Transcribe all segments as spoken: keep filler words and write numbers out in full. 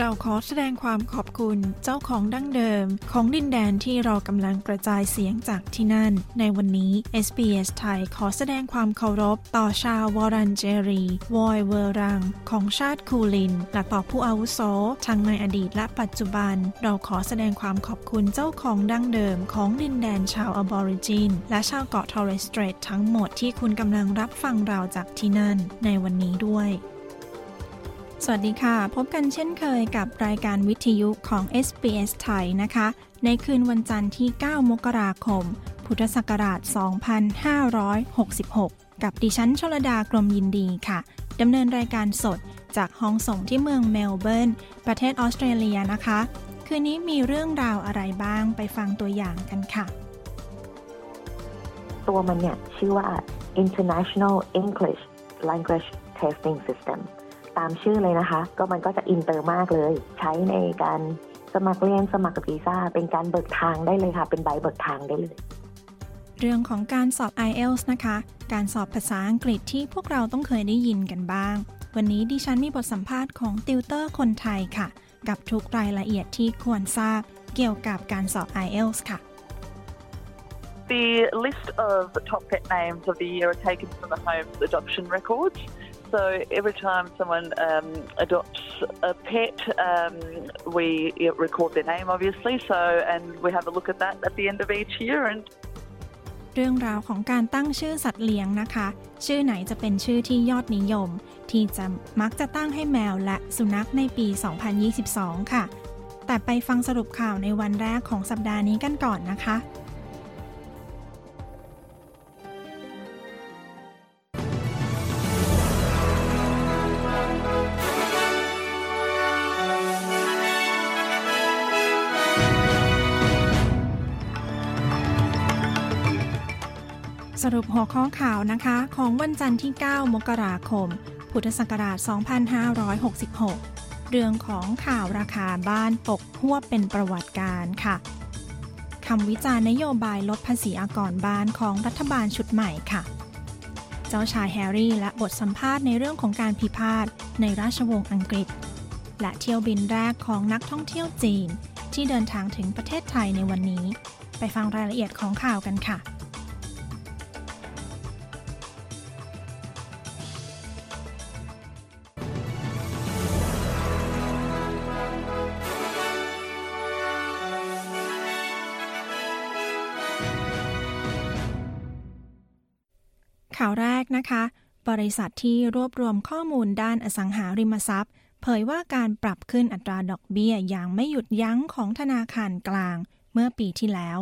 เราขอแสดงความขอบคุณเจ้าของดั้งเดิมของดินแดนที่เรากำลังกระจายเสียงจากที่นั่นในวันนี้ เอส บี เอส ไทยขอแสดงความเคารพต่อชาววอรันเจรีวอยเวอรังของชาติคูลินและต่อผู้อาวุโสทั้งในอดีตและปัจจุบันเราขอแสดงความขอบคุณเจ้าของดั้งเดิมของดินแดนชาวอะบอริจินและชาวเกาะทอร์เรสเตรททั้งหมดที่คุณกำลังรับฟังเราจากที่นั่นในวันนี้ด้วยสวัสดีค่ะพบกันเช่นเคยกับรายการวิทยุของ เอส บี เอส ไทยนะคะในคืนวันจันทร์ที่เก้ามกราคมพุทธศักราชสองพันห้าร้อยหกสิบหกกับดิฉันชลดากรมยินดีค่ะดำเนินรายการสดจากห้องส่งที่เมืองเมลเบิร์นประเทศออสเตรเลียนะคะคืนนี้มีเรื่องราวอะไรบ้างไปฟังตัวอย่างกันค่ะตัวมันเนี่ยชื่อว่า International English Language Testing Systemตามชื่อเลยนะคะก็มันก็จะอินเตอร์มากเลยใช้ในการสมัครเรียนสมัครวีซ่าเป็นการเบิกทางได้เลยค่ะเป็นใบเบิกทางได้เลยเรื่องของการสอบ ไอ เอล ที เอส นะคะการสอบภาษาอังกฤษที่พวกเราต้องเคยได้ยินกันบ้างวันนี้ดิฉันมีบทสัมภาษณ์ของติวเตอร์คนไทยค่ะกับทุกรายละเอียดที่ควรทราบเกี่ยวกับการสอบ ไอ เอล ที เอส ค่ะ The list of the top pet names of the year are taken from the home's adoption records.So every time someone um, adopts a pet, um, we record their name obviously, so and we have a look at that at the end of each year. And เรื่องราวของการตั้งชื่อสัตว์เลี้ยงนะคะชื่อไหนจะเป็นชื่อที่ยอดนิยมที่จะมักจะตั้งให้แมวและสุนัขในปีสองพันยี่สิบสองค่ะแต่ไปฟังสรุปข่าวในวันแรกของสัปดาห์นี้กันก่อนนะคะสรุปหัวข้อข่าวนะคะของวันจันทร์ที่เก้ามกราคมพุทธศักราชสองพันห้าร้อยหกสิบหกเรื่องของข่าวราคาบ้านตกฮวบเป็นประวัติการณ์ค่ะคำวิจารณ์นโยบายลดภาษีอากรบ้านของรัฐบาลชุดใหม่ค่ะเจ้าชายแฮร์รี่และบทสัมภาษณ์ในเรื่องของการพิพาทในราชวงศ์อังกฤษและเที่ยวบินแรกของนักท่องเที่ยวจีนที่เดินทางถึงประเทศไทยในวันนี้ไปฟังรายละเอียดของข่าวกันค่ะข่าวแรกนะคะบริษัทที่รวบรวมข้อมูลด้านอสังหาริมทรัพย์เผยว่าการปรับขึ้นอัตราดอกเบี้ยอย่างไม่หยุดยั้งของธนาคารกลางเมื่อปีที่แล้ว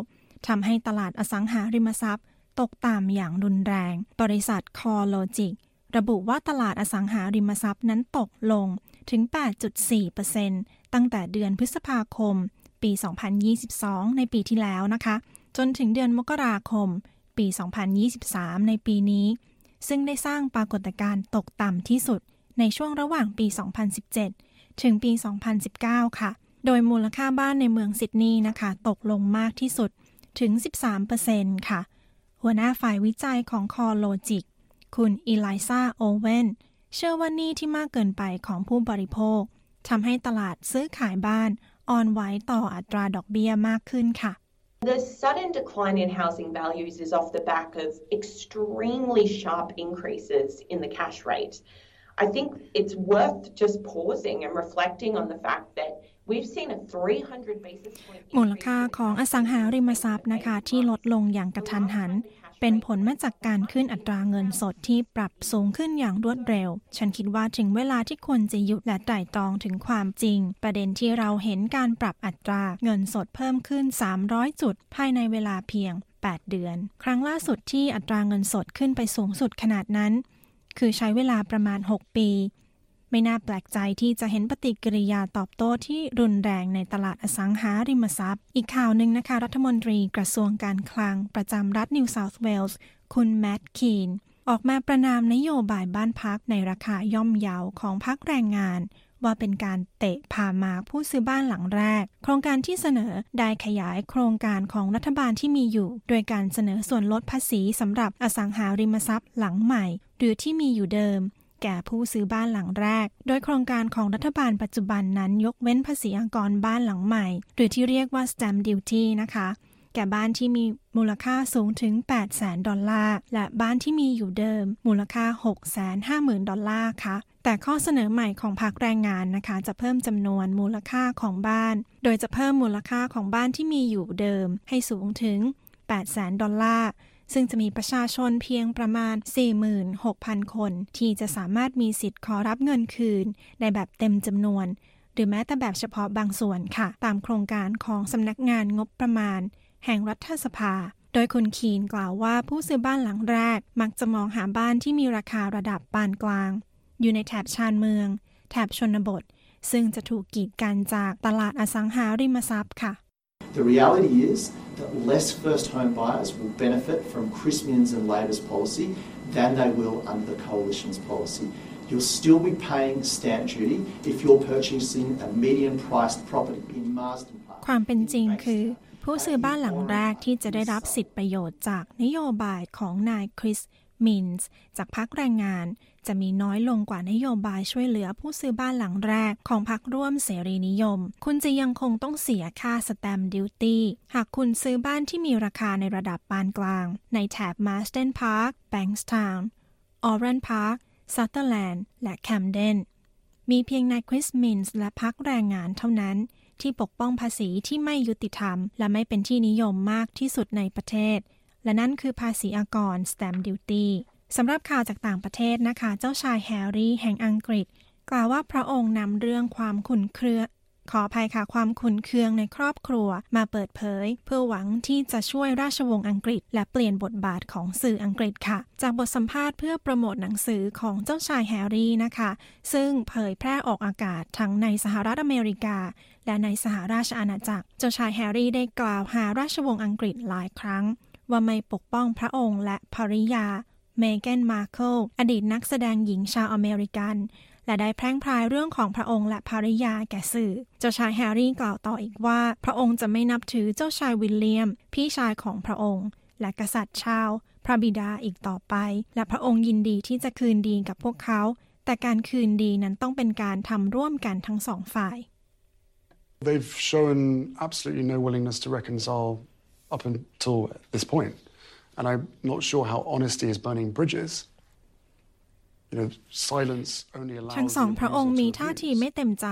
ทำให้ตลาดอสังหาริมทรัพย์ตกต่ำอย่างรุนแรงบริษัทคอโลจิกระบุว่าตลาดอสังหาริมทรัพย์นั้นตกลงถึง แปดจุดสี่เปอร์เซ็นต์ ตั้งแต่เดือนพฤษภาคมปีสองพันยี่สิบสองในปีที่แล้วนะคะจนถึงเดือนมกราคมปีสองพันยี่สิบสามในปีนี้ซึ่งได้สร้างปรากฏการณ์ตกต่ำที่สุดในช่วงระหว่างปีสองพันสิบเจ็ดถึงปีสองพันสิบเก้าค่ะโดยมูลค่าบ้านในเมืองซิดนีย์นะคะตกลงมากที่สุดถึง สิบสามเปอร์เซ็นต์ ค่ะหัวหน้าฝ่ายวิจัยของคอโลจิกคุณอีไลซาโอเวนเชื่อว่าหนี้ที่มากเกินไปของผู้บริโภคทำให้ตลาดซื้อขายบ้านอ่อนไหวต่ออัตราดอกเบี้ยมากขึ้นค่ะThe sudden decline in housing values is off the back of extremely sharp increases in the cash rate. I think it's worth just pausing and reflecting on the fact that we've seen a three hundred basis point increase. มูลค่าของอสังหาริมทรัพย์นะคะที่ลดลงอย่างกระทันหันเป็นผลมาจากการขึ้นอัตราเงินสดที่ปรับสูงขึ้นอย่างรวดเร็วฉันคิดว่าถึงเวลาที่ควรจะหยุดและไตร่ตรองถึงความจริงประเด็นที่เราเห็นการปรับอัตราเงินสดเพิ่มขึ้นสามร้อยจุดภายในเวลาเพียงแปดเดือนครั้งล่าสุดที่อัตราเงินสดขึ้นไปสูงสุดขนาดนั้นคือใช้เวลาประมาณหกปี ไม่น่าแปลกใจที่จะเห็นปฏิกิริยาตอบโต้ที่รุนแรงในตลาดอสังหาริมทรัพย์อีกข่าวหนึ่งนะคะรัฐมนตรีกระทรวงการคลังประจำรัฐนิวเซาท์เวลส์คุณแมตต์คีนออกมาประนามนโยบายบ้านพักในราคาย่อมเยาของพรรคแรงงานว่าเป็นการเตะพามาผู้ซื้อบ้านหลังแรกโครงการที่เสนอได้ขยายโครงการของรัฐบาลที่มีอยู่โดยการเสนอส่วนลดภาษีสำหรับอสังหาริมทรัพย์หลังใหม่หรือที่มีอยู่เดิมแก่ผู้ซื้อบ้านหลังแรกโดยโครงการของรัฐบาลปัจจุบันนั้นยกเว้นภาษีอากรบ้านหลังใหม่หรือที่เรียกว่า Stamp Duty นะคะแก่บ้านที่มีมูลค่าสูงถึง แปดแสนดอลลาร์และบ้านที่มีอยู่เดิมมูลค่า หกแสนห้าหมื่นดอลลาร์ค่ะแต่ข้อเสนอใหม่ของพรรคแรงงานนะคะจะเพิ่มจำนวนมูลค่าของบ้านโดยจะเพิ่มมูลค่าของบ้านที่มีอยู่เดิมให้สูงถึง แปดแสนดอลลาร์ซึ่งจะมีประชาชนเพียงประมาณ สี่หมื่นหกพัน คนที่จะสามารถมีสิทธิ์ขอรับเงินคืนในแบบเต็มจำนวนหรือแม้แต่แบบเฉพาะบางส่วนค่ะตามโครงการของสำนักงานงบประมาณแห่งรัฐสภาโดยคุณคีนกล่าวว่าผู้ซื้อบ้านหลังแรกมักจะมองหาบ้านที่มีราคาระดับปานกลางอยู่ในแถบชานเมืองแถบชนบทซึ่งจะถูกกีดกันจากตลาดอสังหาริมทรัพย์ค่ะ The reality is that less first home buyers will benefit from Chris Minns and Labor's policy than they will under the coalition's policy. You'll still be paying stamp duty if you're purchasing a median priced property in Marsden Park. ความเป็นจริงคือผู้ซื้อบ้านหลังแรกที่จะได้รับสิทธิประโยชน์จากนโยบายของนายคริสมินส์จากพรรคแรงงานจะมีน้อยลงกว่านโยบายช่วยเหลือผู้ซื้อบ้านหลังแรกของพรรคร่วมเสรีนิยมคุณจะยังคงต้องเสียค่า Stamp Duty หากคุณซื้อบ้านที่มีราคาในระดับปานกลางในแถบ Marsden Park, Banks Town, Oran Park, Sutherland และ Camden มีเพียงนายคริสมินส์และพรรคแรงงานเท่านั้นที่ปกป้องภาษีที่ไม่ยุติธรรมและไม่เป็นที่นิยมมากที่สุดในประเทศและนั่นคือภาษีอากร Stamp Duty สำหรับข่าวจากต่างประเทศนะคะเจ้าชายแฮร์รี่แห่งอังกฤษกล่าวว่าพระองค์นำเรื่องความขุ่นเคืองขออภัยค่ะความขุ่นเคืองในครอบครัวมาเปิดเผยเพื่อหวังที่จะช่วยราชวงศ์อังกฤษและเปลี่ยนบทบาทของสื่ออังกฤษค่ะจากบทสัมภาษณ์เพื่อโปรโมทหนังสือของเจ้าชายแฮร์รี่นะคะซึ่งเผยแพร่ออกอากาศทั้งในสหรัฐอเมริกาและในสหราชอาณาจักรเจ้าชายแฮร์รี่ได้กล่าวหาราชวงศ์อังกฤษหลายครั้งว่าไม่ปกป้องพระองค์และภริยาเมแกนมาร์เคิลอดีตนักแสดงหญิงชาวอเมริกันและได้แพร่งพรายเรื่องของพระองค์และภริยาแก่สื่อเจ้าชายแฮร์รี่กล่าวต่ออีกว่าพระองค์จะไม่นับถือเจ้าชายวิลเลียมพี่ชายของพระองค์และกษัตริย์ชาวพระบิดาอีกต่อไปและพระองค์ยินดีที่จะคืนดีกับพวกเขาแต่การคืนดีนั้นต้องเป็นการทำร่วมกันทั้งสองฝ่าย They've shown absolutely no willingness to reconcile up until this point and I'm not sure how honesty is burning bridges.ทั้งสองพระองค์มีท่าทีไม่เต็มใจ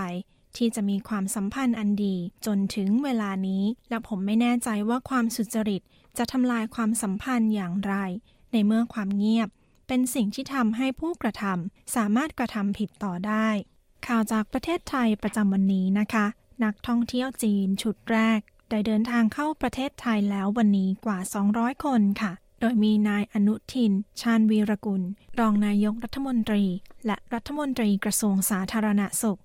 ที่จะมีความสัมพันธ์อันดีจนถึงเวลานี้และผมไม่แน่ใจว่าความสุจริตจะทำลายความสัมพันธ์อย่างไรในเมื่อความเงียบเป็นสิ่งที่ทำให้ผู้กระทำสามารถกระทำผิดต่อได้ข่าวจากประเทศไทยประจำวันนี้นะคะนักท่องเที่ยวจีนชุดแรกได้เดินทางเข้าประเทศไทยแล้ววันนี้กว่าสองร้อยคนค่ะโดยมีนายอนุทินชาญวีรกุลรองนายกรัฐมนตรีและรัฐมนตรีกระทรวงสาธารณสุข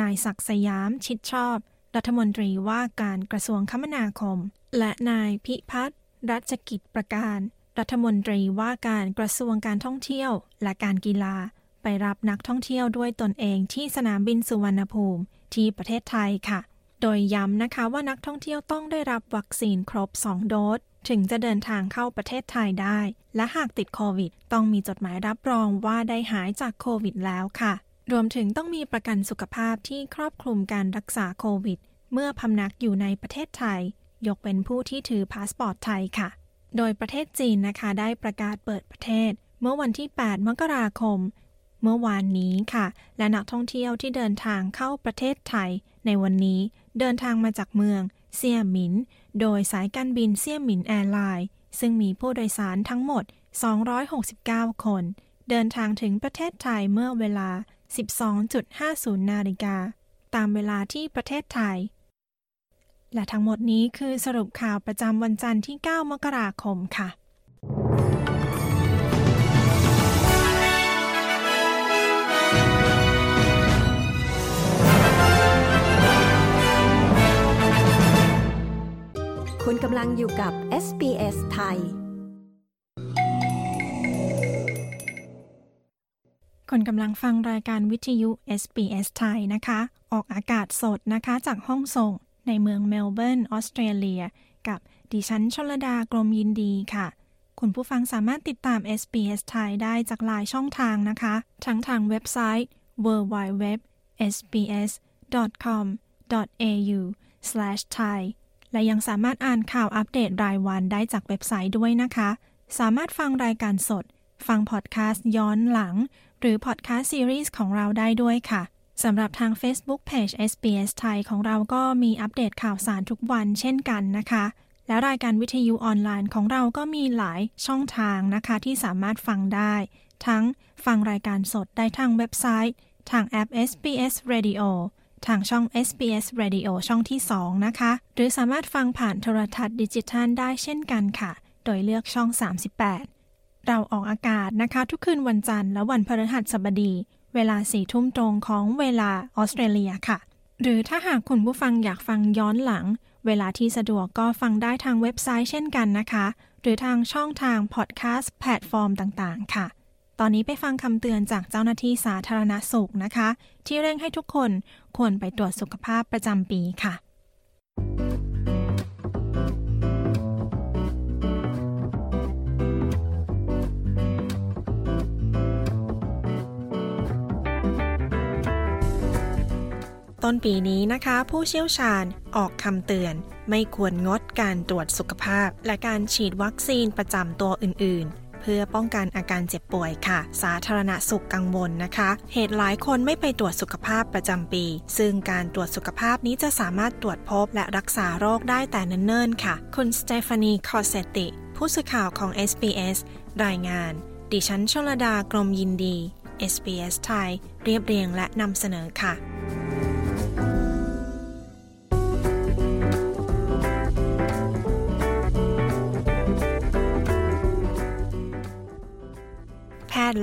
นายศักดิ์สยามชิดชอบรัฐมนตรีว่าการกระทรวงคมนาคมและนายพิพัฒน์รัชกิจประการรัฐมนตรีว่าการกระทรวงการท่องเที่ยวและการกีฬาไปรับนักท่องเที่ยวด้วยตนเองที่สนามบินสุวรรณภูมิที่ประเทศไทยค่ะโดยย้ำนะคะว่านักท่องเที่ยวต้องได้รับวัคซีนครบสองโดสถึงจะเดินทางเข้าประเทศไทยได้และหากติดโควิดต้องมีจดหมายรับรองว่าได้หายจากโควิดแล้วค่ะรวมถึงต้องมีประกันสุขภาพที่ครอบคลุมการรักษาโควิดเมื่อพำนักอยู่ในประเทศไทยยกเป็นผู้ที่ถือพาสปอร์ตไทยค่ะโดยประเทศจีนนะคะได้ประกาศเปิดประเทศเมื่อวันที่แปดมกราคมเมื่อวานนี้ค่ะและนักท่องเที่ยวที่เดินทางเข้าประเทศไทยในวันนี้เดินทางมาจากเมืองเซี่ยหมินโดยสายการบินเซี่ยหมินแอร์ไลน์ซึ่งมีผู้โดยสารทั้งหมดสองร้อยหกสิบเก้าคนเดินทางถึงประเทศไทยเมื่อเวลา สิบสองนาฬิกาห้าสิบนาทีตามเวลาที่ประเทศไทยและทั้งหมดนี้คือสรุปข่าวประจำวันจันทร์ที่เก้ามกราคมค่ะ กำลังอยู่กับ เอส บี เอส ไทยคนกำลังฟังรายการวิทยุ เอส บี เอส ไทยนะคะออกอากาศสดนะคะจากห้องส่งในเมืองเมลเบิร์นออสเตรเลียกับดิฉันชลดากรมยินดีค่ะคุณผู้ฟังสามารถติดตาม เอส บี เอส ไทยได้จากหลายช่องทางนะคะทั้งทางเว็บไซต์ ดับเบิลยู ดับเบิลยู ดับเบิลยู ดอท เอส บี เอส ดอท คอม ดอท เอ ยู สแลช ไทย และยังสามารถอ่านข่าวอัปเดตรายวันได้จากเว็บไซต์ด้วยนะคะสามารถฟังรายการสดฟังพอดคาสต์ย้อนหลังหรือพอดคาสต์ซีรีส์ของเราได้ด้วยค่ะสำหรับทาง Facebook Page เอส บี เอส ไทยของเราก็มีอัปเดตข่าวสารทุกวันเช่นกันนะคะและรายการวิทยุออนไลน์ของเราก็มีหลายช่องทางนะคะที่สามารถฟังได้ทั้งฟังรายการสดได้ทางเว็บไซต์ทางแอป เอส บี เอส Radio ทางช่อง เอส บี เอส Radio ช่องที่สองนะคะหรือสามารถฟังผ่านโทรทัศน์ดิจิทัลได้เช่นกันค่ะโดยเลือกช่องสามสิบแปดเราออกอากาศนะคะทุกคืนวันจันทร์และวันพฤหัสบดีเวลาสี่ทุ่มตรงของเวลาออสเตรเลียค่ะหรือถ้าหากคุณผู้ฟังอยากฟังย้อนหลังเวลาที่สะดวกก็ฟังได้ทางเว็บไซต์เช่นกันนะคะหรือทางช่องทางพอดแคสต์แพลตฟอร์มต่างๆค่ะตอนนี้ไปฟังคำเตือนจากเจ้าหน้าที่สาธารณสุขนะคะที่เร่งให้ทุกคนควรไปตรวจสุขภาพประจำปีค่ะต้นปีนี้นะคะผู้เชี่ยวชาญออกคำเตือนไม่ควรงดการตรวจสุขภาพและการฉีดวัคซีนประจำตัวอื่นๆเพื่อป้องกันอาการเจ็บป่วยค่ะสาธารณสุขกังวลนะคะเหตุหลายคนไม่ไปตรวจสุขภาพประจำปีซึ่งการตรวจสุขภาพนี้จะสามารถตรวจพบและรักษาโรคได้แต่เนิ่นๆค่ะคุณสเตฟานีคอเซตติผู้สื่อข่าวของ เอส บี เอส รายงานดิฉันชลดากรมยินดี เอส บี เอส ไทยเรียบเรียงและนำเสนอค่ะ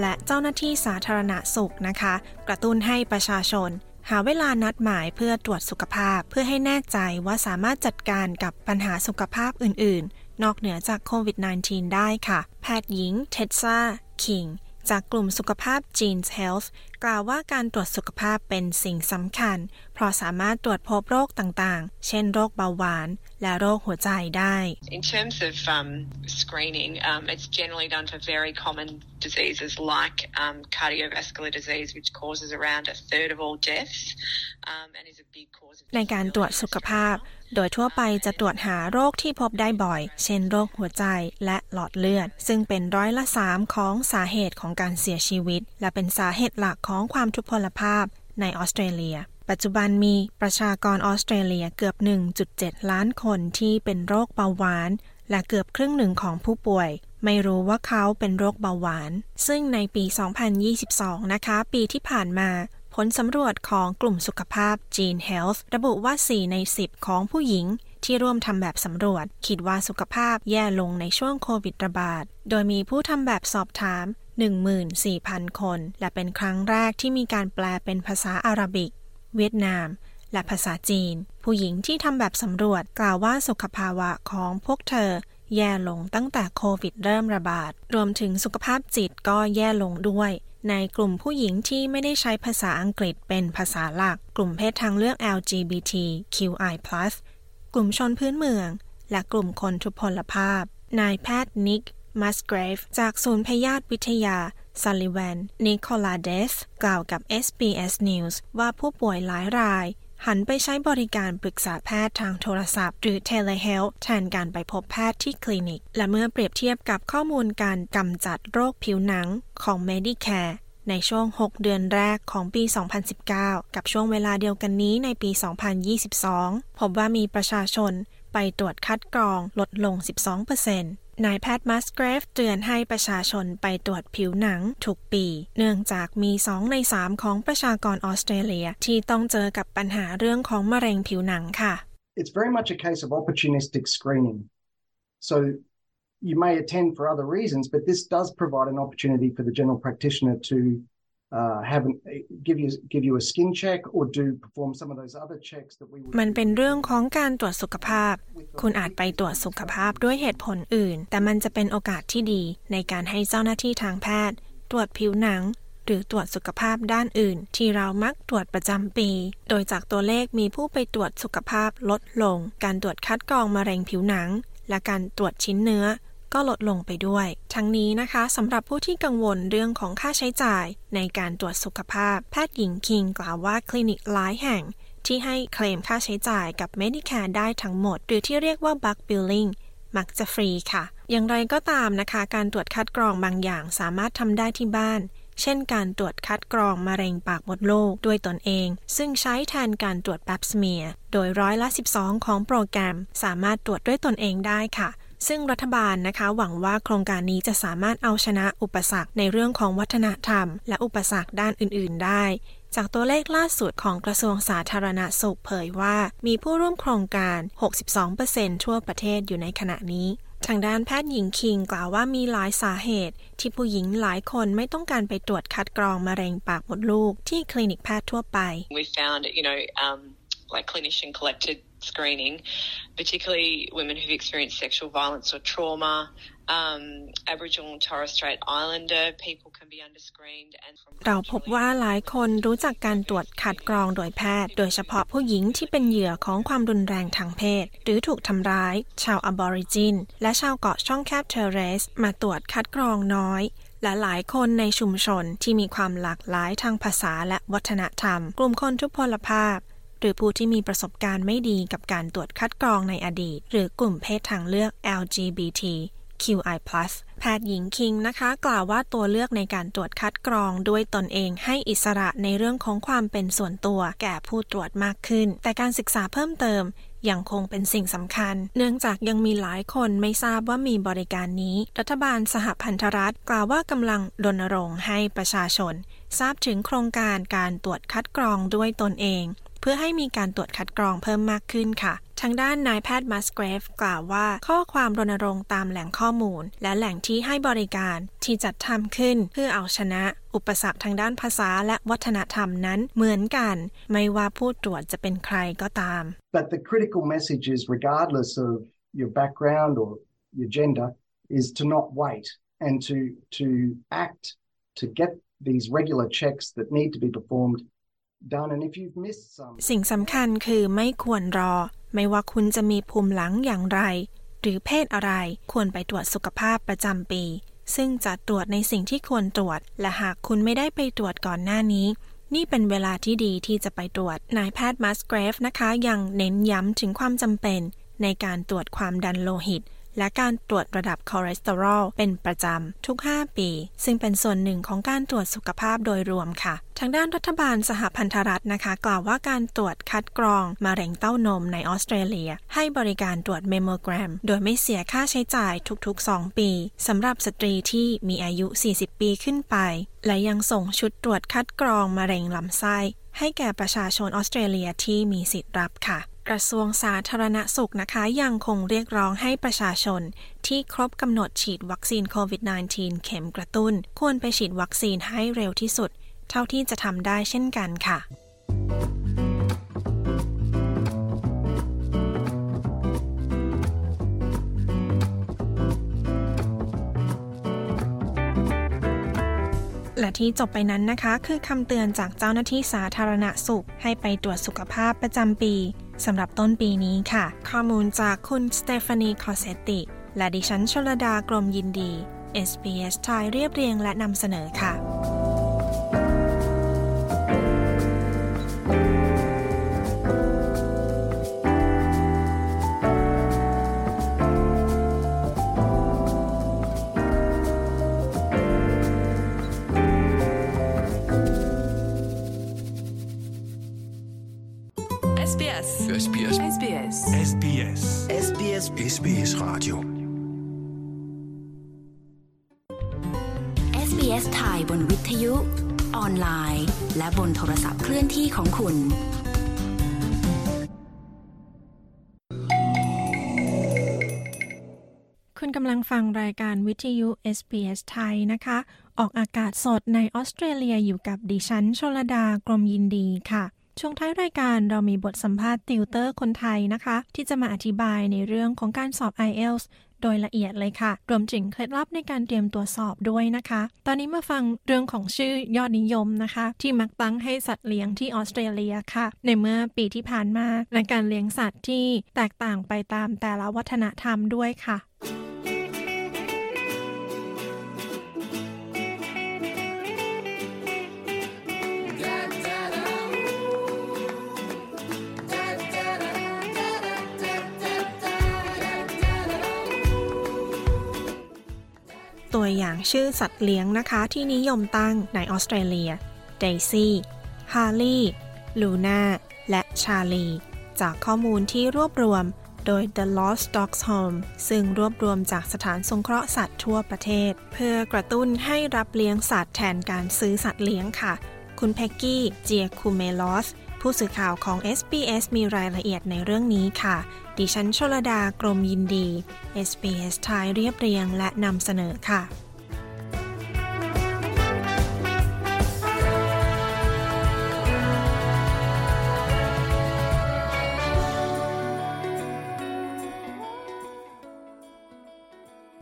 และเจ้าหน้าที่สาธารณสุขนะคะกระตุ้นให้ประชาชนหาเวลานัดหมายเพื่อตรวจสุขภาพเพื่อให้แน่ใจว่าสามารถจัดการกับปัญหาสุขภาพอื่นๆนอกเหนือจากโควิด สิบเก้า ได้ค่ะแพทย์หญิงเทสซาคิงจากกลุ่มสุขภาพ Gene's Health กล่าวว่าการตรวจสุขภาพเป็นสิ่งสำคัญเพราะสามารถตรวจพบโรคต่างๆเช่นโรคเบาหวานและโรคหัวใจได้ In terms of um, screening, um, it's generally done for very common diseases like um, cardiovascular disease, which causes around a third of all deaths, um, and is a big cause of ในการตรวจสุขภาพโดยทั่วไปจะตรวจหาโรคที่พบได้บ่อยเช่นโรคหัวใจและหลอดเลือดซึ่งเป็นร้อยละสามของสาเหตุของการเสียชีวิตและเป็นสาเหตุหลักของความทุพพลภาพในออสเตรเลียปัจจุบันมีประชากรออสเตรเลียเกือบ หนึ่งจุดเจ็ด ล้านคนที่เป็นโรคเบาหวานและเกือบครึ่งหนึ่งของผู้ป่วยไม่รู้ว่าเขาเป็นโรคเบาหวานซึ่งในปีสองพันยี่สิบสองนะคะปีที่ผ่านมาผลสำรวจของกลุ่มสุขภาพ Gene Health ระบุว่าสี่ในสิบของผู้หญิงที่ร่วมทำแบบสำรวจคิดว่าสุขภาพแย่ลงในช่วงโควิดระบาดโดยมีผู้ทำแบบสอบถาม หนึ่งหมื่นสี่พัน คนและเป็นครั้งแรกที่มีการแปลเป็นภาษาอาหรับิกเวียดนามและภาษาจีนผู้หญิงที่ทำแบบสำรวจกล่าวว่าสุขภาวะของพวกเธอแย่ลงตั้งแต่โควิดเริ่มระบาดรวมถึงสุขภาพจิตก็แย่ลงด้วยในกลุ่มผู้หญิงที่ไม่ได้ใช้ภาษาอังกฤษเป็นภาษาหลักกลุ่มเพศทางเลือก แอล จี บี ที คิว ไอ พลัส กลุ่มชนพื้นเมืองและกลุ่มคนทุพพลภาพนายแพทย์นิกมัสเกรฟจากศูนย์พยาธิวิทยาซัลลิแวนนิโคลาเดสกล่าวกับ เอส บี เอส News ว่าผู้ป่วยหลายรายหันไปใช้บริการปรึกษาแพทย์ทางโทรศัพท์หรือ Telehealth แทนการไปพบแพทย์ที่คลินิกและเมื่อเปรียบเทียบกับข้อมูลการกำจัดโรคผิวหนังของ Medicare ในช่วงหกเดือนแรกของปีสองพันสิบเก้ากับช่วงเวลาเดียวกันนี้ในปีสองพันยี่สิบสองพบว่ามีประชาชนไปตรวจคัดกรองลดลง สิบสองเปอร์เซ็นต์นายแพทย์มัสเกรฟเตือนให้ประชาชนไปตรวจผิวหนังทุกปีเนื่องจากมีสองในสามของประชากรออสเตรเลียที่ต้องเจอกับปัญหาเรื่องของมะเร็งผิวหนังค่ะ It's very much a case of opportunistic screening. So you may attend for other reasons, but this does provide an opportunity for the general practitioner to Uh, have an, give you give you a skin check or do perform some of those other checks that we would มันเป็นเรื่องของการตรวจสุขภาพ คุณอาจไปตรวจสุขภาพด้วยเหตุผลอื่นแต่มันจะเป็นโอกาสที่ดีในการให้เจ้าหน้าที่ทางแพทย์ตรวจผิวหนังหรือตรวจสุขภาพด้านอื่นที่เรามักตรวจประจำปีโดยจากตัวเลขมีผู้ไปตรวจสุขภาพลดลงการตรวจคัดกรองมะเร็งผิวหนังและการตรวจชิ้นเนื้อก็ลดลงไปด้วยทั้งนี้นะคะสำหรับผู้ที่กังวลเรื่องของค่าใช้จ่ายในการตรวจสุขภาพแพทย์หญิงคิงกล่าวว่าคลินิกหลายแห่งที่ให้เคลมค่าใช้จ่ายกับ Medicare ได้ทั้งหมดหรือที่เรียกว่า Bulk Billing มักจะฟรีค่ะอย่างไรก็ตามนะคะการตรวจคัดกรองบางอย่างสามารถทำได้ที่บ้านเช่นการตรวจคัดกรองมะเร็งปากมดลูกด้วยตนเองซึ่งใช้แทนการตรวจแปปสเมียร์โดยร้อยละสิบสองของโปรแกรมสามารถตรวจด้วยตนเองได้ค่ะซึ่งรัฐบาลนะคะหวังว่าโครงการนี้จะสามารถเอาชนะอุปสรรคในเรื่องของวัฒนธรรมและอุปสรรคด้านอื่นๆได้จากตัวเลขล่าสุดของกระทรวงสาธารณสุขเผยว่ามีผู้ร่วมโครงการ หกสิบสองเปอร์เซ็นต์ ทั่วประเทศอยู่ในขณะนี้ทางด้านแพทย์หญิงคิงกล่าวว่ามีหลายสาเหตุที่ผู้หญิงหลายคนไม่ต้องการไปตรวจคัดกรองมะเร็งปากมดลูกที่คลินิกแพทย์ทั่วไป We found you know um like clinician collected screening particularly women who've experienced sexual violence or trauma um Aboriginal and Torres Strait Islander people can be under screened and เราพบว่าหลายคนรู้จักการตรวจคัดกรองโดยแพทย์โดยเฉพาะผู้หญิงที่เป็นเหยื่อของความรุนแรงทางเพศหรือถูกทำร้ายชาวอบอริจินและชาวเกาะช่องแคบเทเรสมาตรวจคัดกรองน้อยและหลายคนในชุมชนที่มีความหลากหลายทางภาษาและวัฒนธรรมกลุ่มคนทุพพลภาพหรือผู้ที่มีประสบการณ์ไม่ดีกับการตรวจคัดกรองในอดีตหรือกลุ่มเพศทางเลือก แอล จี บี ที คิว ไอ พลัส แพทย์หญิงคิงนะคะกล่าวว่าตัวเลือกในการตรวจคัดกรองด้วยตนเองให้อิสระในเรื่องของความเป็นส่วนตัวแก่ผู้ตรวจมากขึ้นแต่การศึกษาเพิ่มเติมยังคงเป็นสิ่งสำคัญเนื่องจากยังมีหลายคนไม่ทราบว่ามีบริการนี้รัฐบาลสหพันธรัฐกล่าวว่ากำลังรณรงค์ให้ประชาชนทราบถึงโครงการการตรวจคัดกรองด้วยตนเองเพื่อให้มีการตรวจคัดกรองเพิ่มมากขึ้นค่ะทางด้านนายแพทย์มัสเกรฟกล่าวว่าข้อความรณรงค์ตามแหล่งข้อมูลและแหล่งที่ให้บริการที่จัดทำขึ้นเพื่อเอาชนะอุปสรรคทางด้านภาษาและวัฒนธรรมนั้นเหมือนกันไม่ว่าผู้ตรวจจะเป็นใครก็ตาม But the critical message is regardless of your background or your gender is to not wait and to to act to get these regular checks that need to be performed done and if you've missed some สิ่งสำคัญคือไม่ควรรอไม่ว่าคุณจะมีภูมิหลังอย่างไรหรือเพศอะไรควรไปตรวจสุขภาพประจำปีซึ่งจะตรวจในสิ่งที่ควรตรวจและหากคุณไม่ได้ไปตรวจก่อนหน้านี้นี่เป็นเวลาที่ดีที่จะไปตรวจนายแพทย์มัสเกรฟนะคะยังเน้นย้ำถึงความจำเป็นในการตรวจความดันโลหิตและการตรวจระดับคอเลสเตอรอลเป็นประจำทุกห้าปีซึ่งเป็นส่วนหนึ่งของการตรวจสุขภาพโดยรวมค่ะทางด้านรัฐบาลสหพันธรัฐนะคะกล่าวว่าการตรวจคัดกรองมะเร็งเต้านมในออสเตรเลียให้บริการตรวจเมมโมแกรมโดยไม่เสียค่าใช้จ่ายทุกๆสองปีสำหรับสตรีที่มีอายุสี่สิบปีขึ้นไปและยังส่งชุดตรวจคัดกรองมะเร็งลำไส้ให้แก่ประชาชนออสเตรเลียที่มีสิทธิ์รับค่ะกระทรวงสาธารณสุขนะคะยังคงเรียกร้องให้ประชาชนที่ครบกำหนดฉีดวัคซีนโควิด สิบเก้า เข็มกระตุ้นควรไปฉีดวัคซีนให้เร็วที่สุดเท่าที่จะทำได้เช่นกันค่ะและที่จบไปนั้นนะคะคือคำเตือนจากเจ้าหน้าที่สาธารณสุขให้ไปตรวจสุขภาพประจำปีสำหรับต้นปีนี้ค่ะข้อมูลจากคุณสเตฟานีคอเซตติและดิฉันชลดากรมยินดี เอส บี เอส ไทยเรียบเรียงและนำเสนอค่ะSBS. SBS. SBS. SBS. SBS Radio. เอส บี เอส ไทยบนวิทยุออนไลน์และบนโทรศัพท์เคลื่อนที่ของคุณคุณกำลังฟังรายการวิทยุ เอส บี เอส ไทยนะคะออกอากาศสดในออสเตรเลียอยู่กับดิฉันชลดากรมยินดีค่ะ ช่วงท้ายรายการเรามีบทสัมภาษณ์ติวเตอร์คนไทยนะคะที่จะมาอธิบายในเรื่องของการสอบ ไอ เอล ที เอส โดยละเอียดเลยค่ะรวมถึงเคล็ดลับในการเตรียมตัวสอบด้วยนะคะตอนนี้มาฟังเรื่องของชื่อยอดนิยมนะคะที่มักตั้งให้สัตว์เลี้ยงที่ออสเตรเลียค่ะในเมื่อปีที่ผ่านมาและการเลี้ยงสัตว์ที่แตกต่างไปตามแต่ละวัฒนธรรมด้วยค่ะตัวอย่างชื่อสัตว์เลี้ยงนะคะที่นิยมตั้งในออสเตรเลียเดซี่ฮาร์ลี่ลูน่าและชาลีจากข้อมูลที่รวบรวมโดย The Lost Dogs Home ซึ่งรวบรวมจากสถานสงเคราะห์สัตว์ทั่วประเทศเพื่อกระตุ้นให้รับเลี้ยงสัตว์แทนการซื้อสัตว์เลี้ยงค่ะคุณแพ็กกี้เจียคูเมลอสผู้สื่อข่าวของ เอส บี เอส มีรายละเอียดในเรื่องนี้ค่ะดิฉันชลดากรมยินดี เอส บี เอส ไทยเรียบเรียงและนำเสนอค่ะ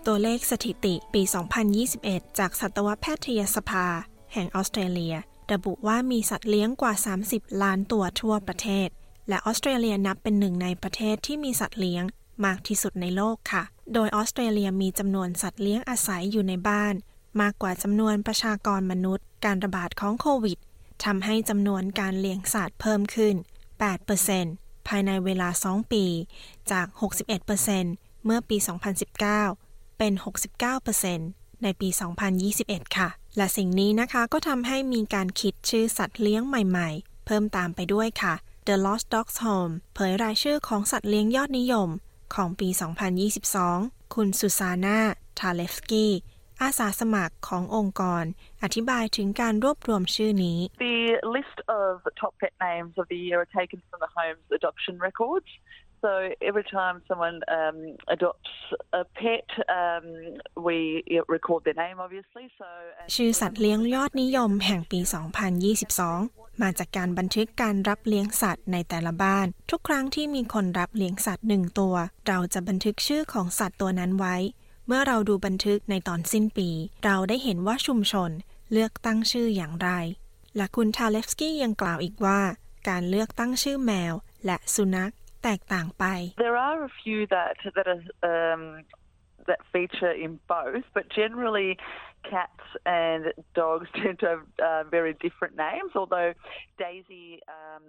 ตัวเลขสถิติปี สองพันยี่สิบเอ็ด จากสัตวแพทยสภาแห่งออสเตรเลียระบุว่ามีสัตว์เลี้ยงกว่าสามสิบล้านตัวทั่วประเทศและออสเตรเลียนับเป็นหนึ่งในประเทศที่มีสัตว์เลี้ยงมากที่สุดในโลกค่ะโดยออสเตรเลียมีจำนวนสัตว์เลี้ยงอาศัยอยู่ในบ้านมากกว่าจำนวนประชากรมนุษย์การระบาดของโควิดทำให้จำนวนการเลี้ยงสัตว์เพิ่มขึ้น แปดเปอร์เซ็นต์ ภายในเวลาสองปีจาก หกสิบเอ็ดเปอร์เซ็นต์ เมื่อปี สองพันสิบเก้า เป็น หกสิบเก้าเปอร์เซ็นต์ ในปี สองพันยี่สิบเอ็ด ค่ะและสิ่งนี้นะคะก็ทำให้มีการคิดชื่อสัตว์เลี้ยงใหม่ๆเพิ่มตามไปด้วยค่ะ The Lost Dogs Home เผยรายชื่อของสัตว์เลี้ยงยอดนิยมของปี สองพันยี่สิบสองคุณซูซาน่าทาเลฟสกี้อาสาสมัครขององค์กรอธิบายถึงการรวบรวมชื่อนี้ The list of top pet names of the year are taken from the home's adoption records. So every time someone um, adopts a pet, um, we record their name obviously. So ชื่อสัตว์เลี้ยงยอดนิยมแห่งปี สองพันยี่สิบสอง มาจากการบันทึกการรับเลี้ยงสัตว์ในแต่ละบ้านทุกครั้งที่มีคนรับเลี้ยงสัตว์หนึ่งตัวเราจะบันทึกชื่อของสัตว์ตัวนั้นไว้เมื่อเราดูบันทึกในตอนสิ้นปีเราได้เห็นว่าชุมชนเลือกตั้งชื่ออย่างไรและคุณทาเลฟสกี้ยังกล่าวอีกว่าการเลือกตั้งชื่อแมวและสุนัขแตกต่างไป There are a few that that are, um, that feature in both, but generally cats and dogs tend to have uh, very different names. Although Daisy, um,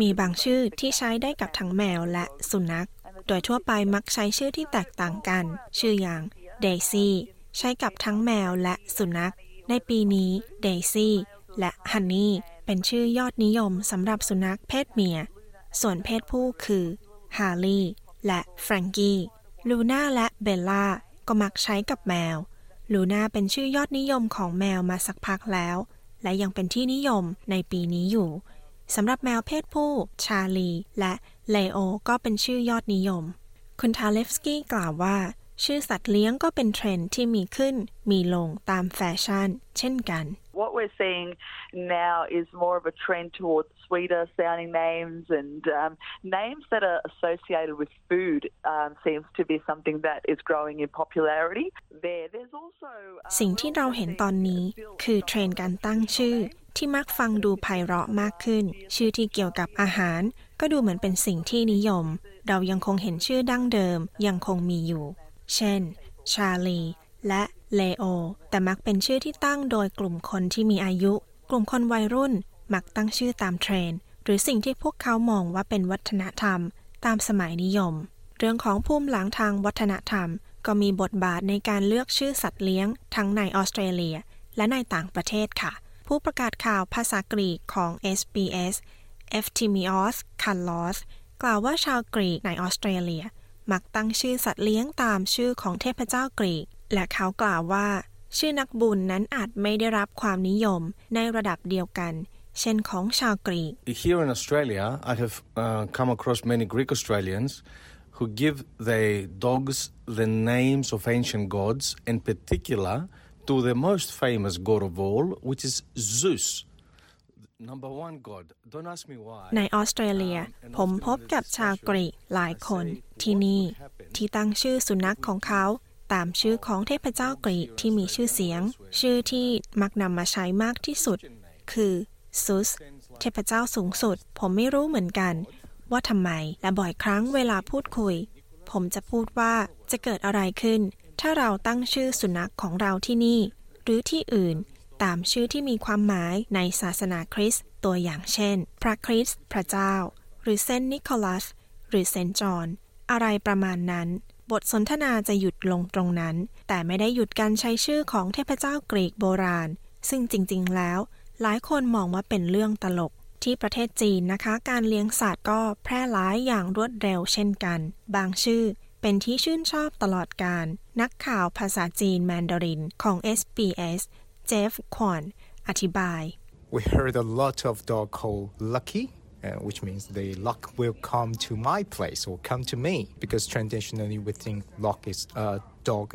มีบางชื่อที่ใช้ได้กับทั้งแมวและสุนัขโดยทั่วไปมักใช้ชื่อที่แตกต่างกันชื่ออย่างเดซี่ใช้กับทั้งแมวและสุนัขในปีนี้เดซี่และฮันนี่เป็นชื่อยอดนิยมสำหรับสุนัขเพศเมียส่วนเพศผู้คือฮาร์ลี่และแฟรงกี้ลูน่าและเบลล่าก็มักใช้กับแมวลูน่าเป็นชื่อยอดนิยมของแมวมาสักพักแล้วและยังเป็นที่นิยมในปีนี้อยู่สำหรับแมวเพศผู้ชาลีและเลโอก็เป็นชื่อยอดนิยมคุณทาเลฟสกี้กล่าวว่าชื่อสัตว์เลี้ยงก็เป็นเทรนด์ที่มีขึ้นมีลงตามแฟชั่นเช่นกัน What we're seeing now is more of a trend towards sweeter sounding names and um, names that are associated with food um, seems to be something that is growing in popularity. There, there's also สิ่งที่เราเห็นตอนนี้คือเทรนด์การตั้งชื่อที่มักฟังดูไพเราะมากขึ้นชื่อที่เกี่ยวกับอาหารก็ดูเหมือนเป็นสิ่งที่นิยมเรายังคงเห็นชื่อดั้งเดิมยังคงมีอยู่เช่นชาลีและเลโอแต่มักเป็นชื่อที่ตั้งโดยกลุ่มคนที่มีอายุกลุ่มคนวัยรุ่นมักตั้งชื่อตามเทรนด์หรือสิ่งที่พวกเขามองว่าเป็นวัฒนธรรมตามสมัยนิยมเรื่องของภูมิหลังทางวัฒนธรรมก็มีบทบาทในการเลือกชื่อสัตว์เลี้ยงทั้งในออสเตรเลียและในต่างประเทศค่ะผู้ประกาศข่าวภาษากรีกของ เอส บี เอส Ftimios Carlos กล่าวว่าชาวกรีกในออสเตรเลียมักตั้งชื่อสัตว์เลี้ยงตามชื่อของเทพเจ้ากรีกและเขากล่าวว่าชื่อนักบุญนั้นอาจไม่ได้รับความนิยมในระดับเดียวกันเช่นของชาวกรีก Here in Australia I have uh, come across many Greek Australians who give their dogs the names of ancient gods in particular to the most famous god of all which is Zeus ในออสเตรเลียผมพบกับชาวกรีกหลายคนที่นี่ที่ตั้งชื่อสุนัขของเขาตามชื่อของเทพเจ้ากรีกที่มีชื่อเสียงชื่อที่มักนำมาใช้มากที่สุดคือซุสเทพเจ้าสูงสุดผมไม่รู้เหมือนกันว่าทำไมและบ่อยครั้งเวลาพูดคุยผมจะพูดว่าจะเกิดอะไรขึ้นถ้าเราตั้งชื่อสุนัขของเราที่นี่หรือที่อื่นตามชื่อที่มีความหมายในศาสนาคริสต์ตัวอย่างเช่นพระคริสต์พระเจ้าหรือเซนต์นิโคลัสหรือเซนต์จอห์นอะไรประมาณนั้นบทสนทนาจะหยุดลงตรงนั้นแต่ไม่ได้หยุดการใช้ชื่อของเทพเจ้ากรีกโบราณซึ่งจริงๆแล้วหลายคนมองว่าเป็นเรื่องตลกที่ประเทศจีนนะคะการเลี้ยงสัตว์ก็แพร่หลายอย่างรวดเร็วเช่นกันบางชื่อเป็นที่ชื่นชอบตลอดการนักข่าวภาษาจีนแมนดารินของ เอส บี เอส เจฟ ควอนอธิบาย We heard a lot of dog called Lucky Uh, which means the luck will come to my place or come to me because traditionally we think luck is a uh, dog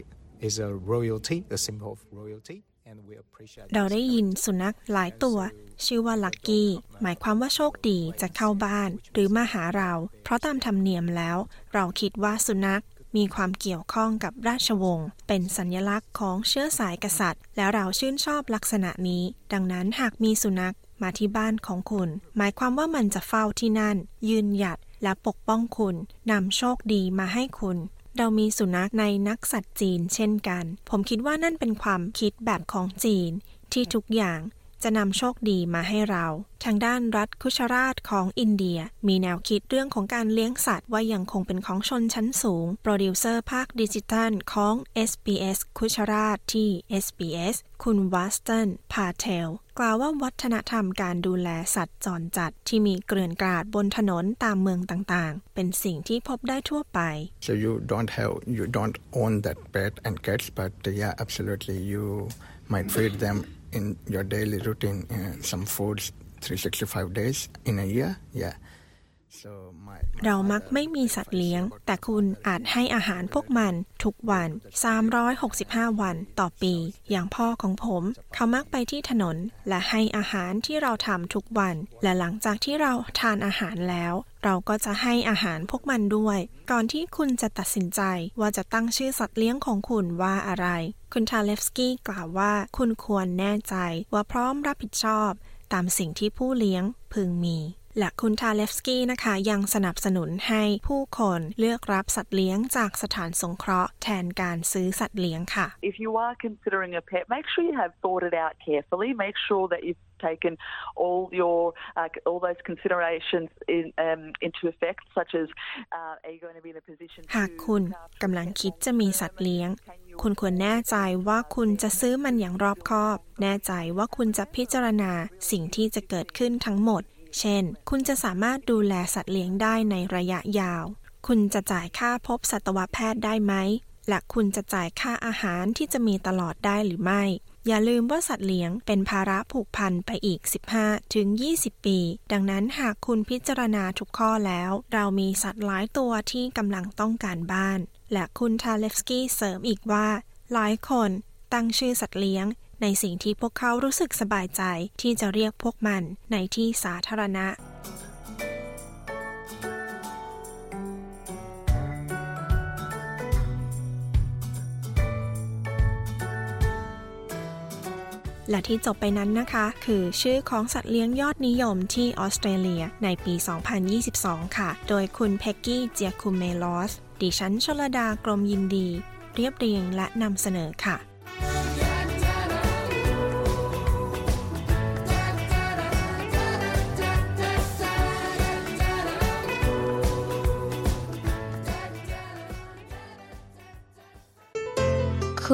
is a royalty a symbol of royalty and we appreciate เราได้ยินสุนัขหลายตัวชื่อว่าลัคกี้หมายความว่าโชคดีจะเข้าบ้านหรือมาหาเราเพราะตามธรรมเนียมแล้วเราคิดว่าสุนัขมีความเกี่ยวข้องกับราชวงศ์เป็นสัญลักษณ์ของเชื้อสายกษัตริย์และเราชื่นชอบลักษณะนี้ดังนั้นหากมีสุนัขมาที่บ้านของคุณหมายความว่ามันจะเฝ้าที่นั่นยืนหยัดและปกป้องคุณนำโชคดีมาให้คุณเรามีสุนัขในนักสัตว์จีนเช่นกันผมคิดว่านั่นเป็นความคิดแบบของจีนที่ทุกอย่างจะนำโชคดีมาให้เราทางด้านรัฐคุชราชของอินเดียมีแนวคิดเรื่องของการเลี้ยงสัตว์ว่ายังคงเป็นของชนชั้นสูงโปรดิวเซอร์ภาคดิจิทัลของ เอส บี เอส คุชราชที่ เอส บี เอส คุณ Marsden Parkกล่าวว่าวัฒนธรรมการดูแลสัตว์จรจัดที่มีเกลื่อนกลาดบนถนนตามเมืองต่างๆเป็นสิ่งที่พบได้ทั่วไป So you don't have you don't own that pet and cats but yeah absolutely you might feed them in your daily routine uh, some foods three hundred sixty-five days in a year yeah so my เรามักไม่มีสัตว์เลี้ยงแต่คุณอาจให้อาหารพวกมันทุกวันสามร้อยหกสิบห้าวันต่อปีอย่างพ่อของผมเขามักไปที่ถนนและให้อาหารที่เราทำทุกวันและหลังจากที่เราทานอาหารแล้วเราก็จะให้อาหารพวกมันด้วยก่อนที่คุณจะตัดสินใจว่าจะตั้งชื่อสัตว์เลี้ยงของคุณว่าอะไรคุณทาเลฟสกี้กล่าวว่าคุณควรแน่ใจว่าพร้อมรับผิดชอบตามสิ่งที่ผู้เลี้ยงพึงมีและคุณทาเลฟสกี้นะคะยังสนับสนุนให้ผู้คนเลือกรับสัตว์เลี้ยงจากสถานสงเคราะห์แทนการซื้อสัตว์เลี้ยงค่ะ If you are considering a pet, make sure you have thought it out carefully. Make sure that you've taken all your uh, all those considerations in, um, into effect, such as uh, are you going to be in a position to หากคุณกำลังคิดจะมีสัตว์เลี้ยงคุณควรแน่ใจว่าคุณจะซื้อมันอย่างรอบคอบแน่ใจว่าคุณจะพิจารณาสิ่งที่จะเกิดขึ้นทั้งหมดเช่นคุณจะสามารถดูแลสัตว์เลี้ยงได้ในระยะยาวคุณจะจ่ายค่าพบสัตวแพทย์ได้ไหมและคุณจะจ่ายค่าอาหารที่จะมีตลอดได้หรือไม่อย่าลืมว่าสัตว์เลี้ยงเป็นภาระผูกพันไปอีก สิบห้าถึงยี่สิบ ปีดังนั้นหากคุณพิจารณาทุกข้อแล้วเรามีสัตว์หลายตัวที่กำลังต้องการบ้านและคุณทาเลฟสกี้เสริมอีกว่าหลายคนตั้งชื่อสัตว์เลี้ยงในสิ่งที่พวกเขารู้สึกสบายใจที่จะเรียกพวกมันในที่สาธารณะและที่จบไปนั้นนะคะคือชื่อของสัตว์เลี้ยงยอดนิยมที่ออสเตรเลียในปี สองพันยี่สิบสอง ค่ะโดยคุณเพ็กกี้เจียคุเมลอสดิฉันชลดากรมยินดีเรียบเรียงและนำเสนอค่ะ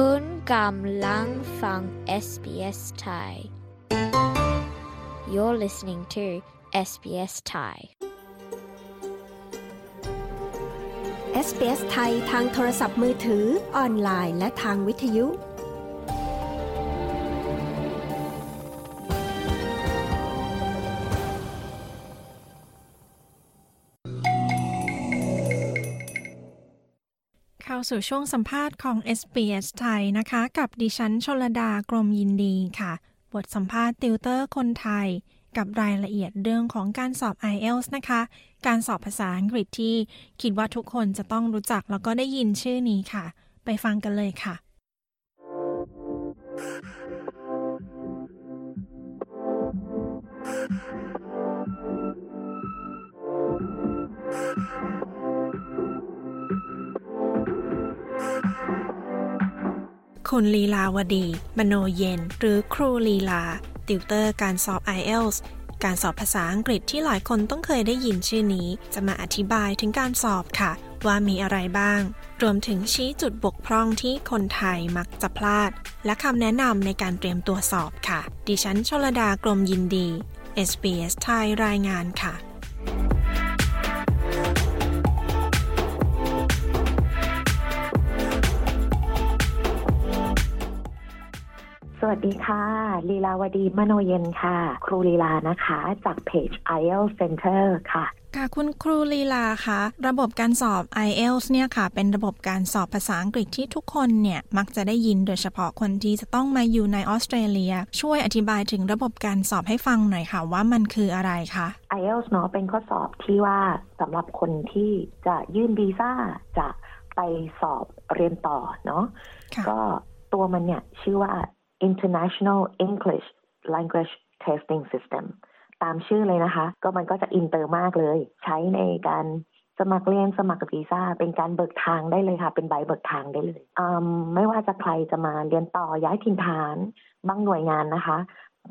คุณกำลังฟัง เอส บี เอส Thai You're listening to เอส บี เอส Thai เอส บี เอส Thai ทางโทรศัพท์มือถือออนไลน์และทางวิทยุเข้าสู่ช่วงสัมภาษณ์ของ เอส บี เอส ไทยนะคะกับดิฉันชลดากรมยินดีค่ะบทสัมภาษณ์ติวเตอร์คนไทย กับรายละเอียดเรื่องของการสอบ ไอ เอล ที เอส นะคะการสอบภาษาอังกฤษที่คิดว่าทุกคนจะต้องรู้จักแล้วก็ได้ยินชื่อนี้ค่ะไปฟังกันเลยค่ะ คุณลีลาวดีมโนเย็นหรือครูลีลาติวเตอร์การสอบ ไอ เอล ที เอส การสอบภาษาอังกฤษที่หลายคนต้องเคยได้ยินชื่อนี้จะมาอธิบายถึงการสอบค่ะว่ามีอะไรบ้างรวมถึงชี้จุดบกพร่องที่คนไทยมักจะพลาดและคำแนะนำในการเตรียมตัวสอบค่ะดิฉันชลดากรมยินดี เอส บี เอส ไทยรายงานค่ะสวัสดีค่ะลีลาวดีมโนเย็นค่ะครูลีลานะคะจากเพจ ไอ เอล ที เอส Center ค่ะค่ะคุณครูลีลาคะระบบการสอบ ไอ เอล ที เอส เนี่ยค่ะเป็นระบบการสอบภาษาอังกฤษที่ทุกคนเนี่ยมักจะได้ยินโดยเฉพาะคนที่จะต้องมาอยู่ในออสเตรเลียช่วยอธิบายถึงระบบการสอบให้ฟังหน่อยค่ะว่ามันคืออะไรคะ ไอ เอล ที เอส เนาะเป็นข้อสอบที่ว่าสำหรับคนที่จะยื่นวีซ่าจะไปสอบเรียนต่อเนาะก็ตัวมันเนี่ยชื่อว่าInternational English Language Testing System ตามชื่อเลยนะคะก็มันก็จะอินเตอร์มากเลยใช้ในการสมัครเรียนสมัครวีซ่าเป็นการเบิกทางได้เลยค่ะเป็นใบเบิกทางได้เลยอืมไม่ว่าจะใครจะมาเรียนต่อย้ายถิ่นฐานบางหน่วยงานนะคะ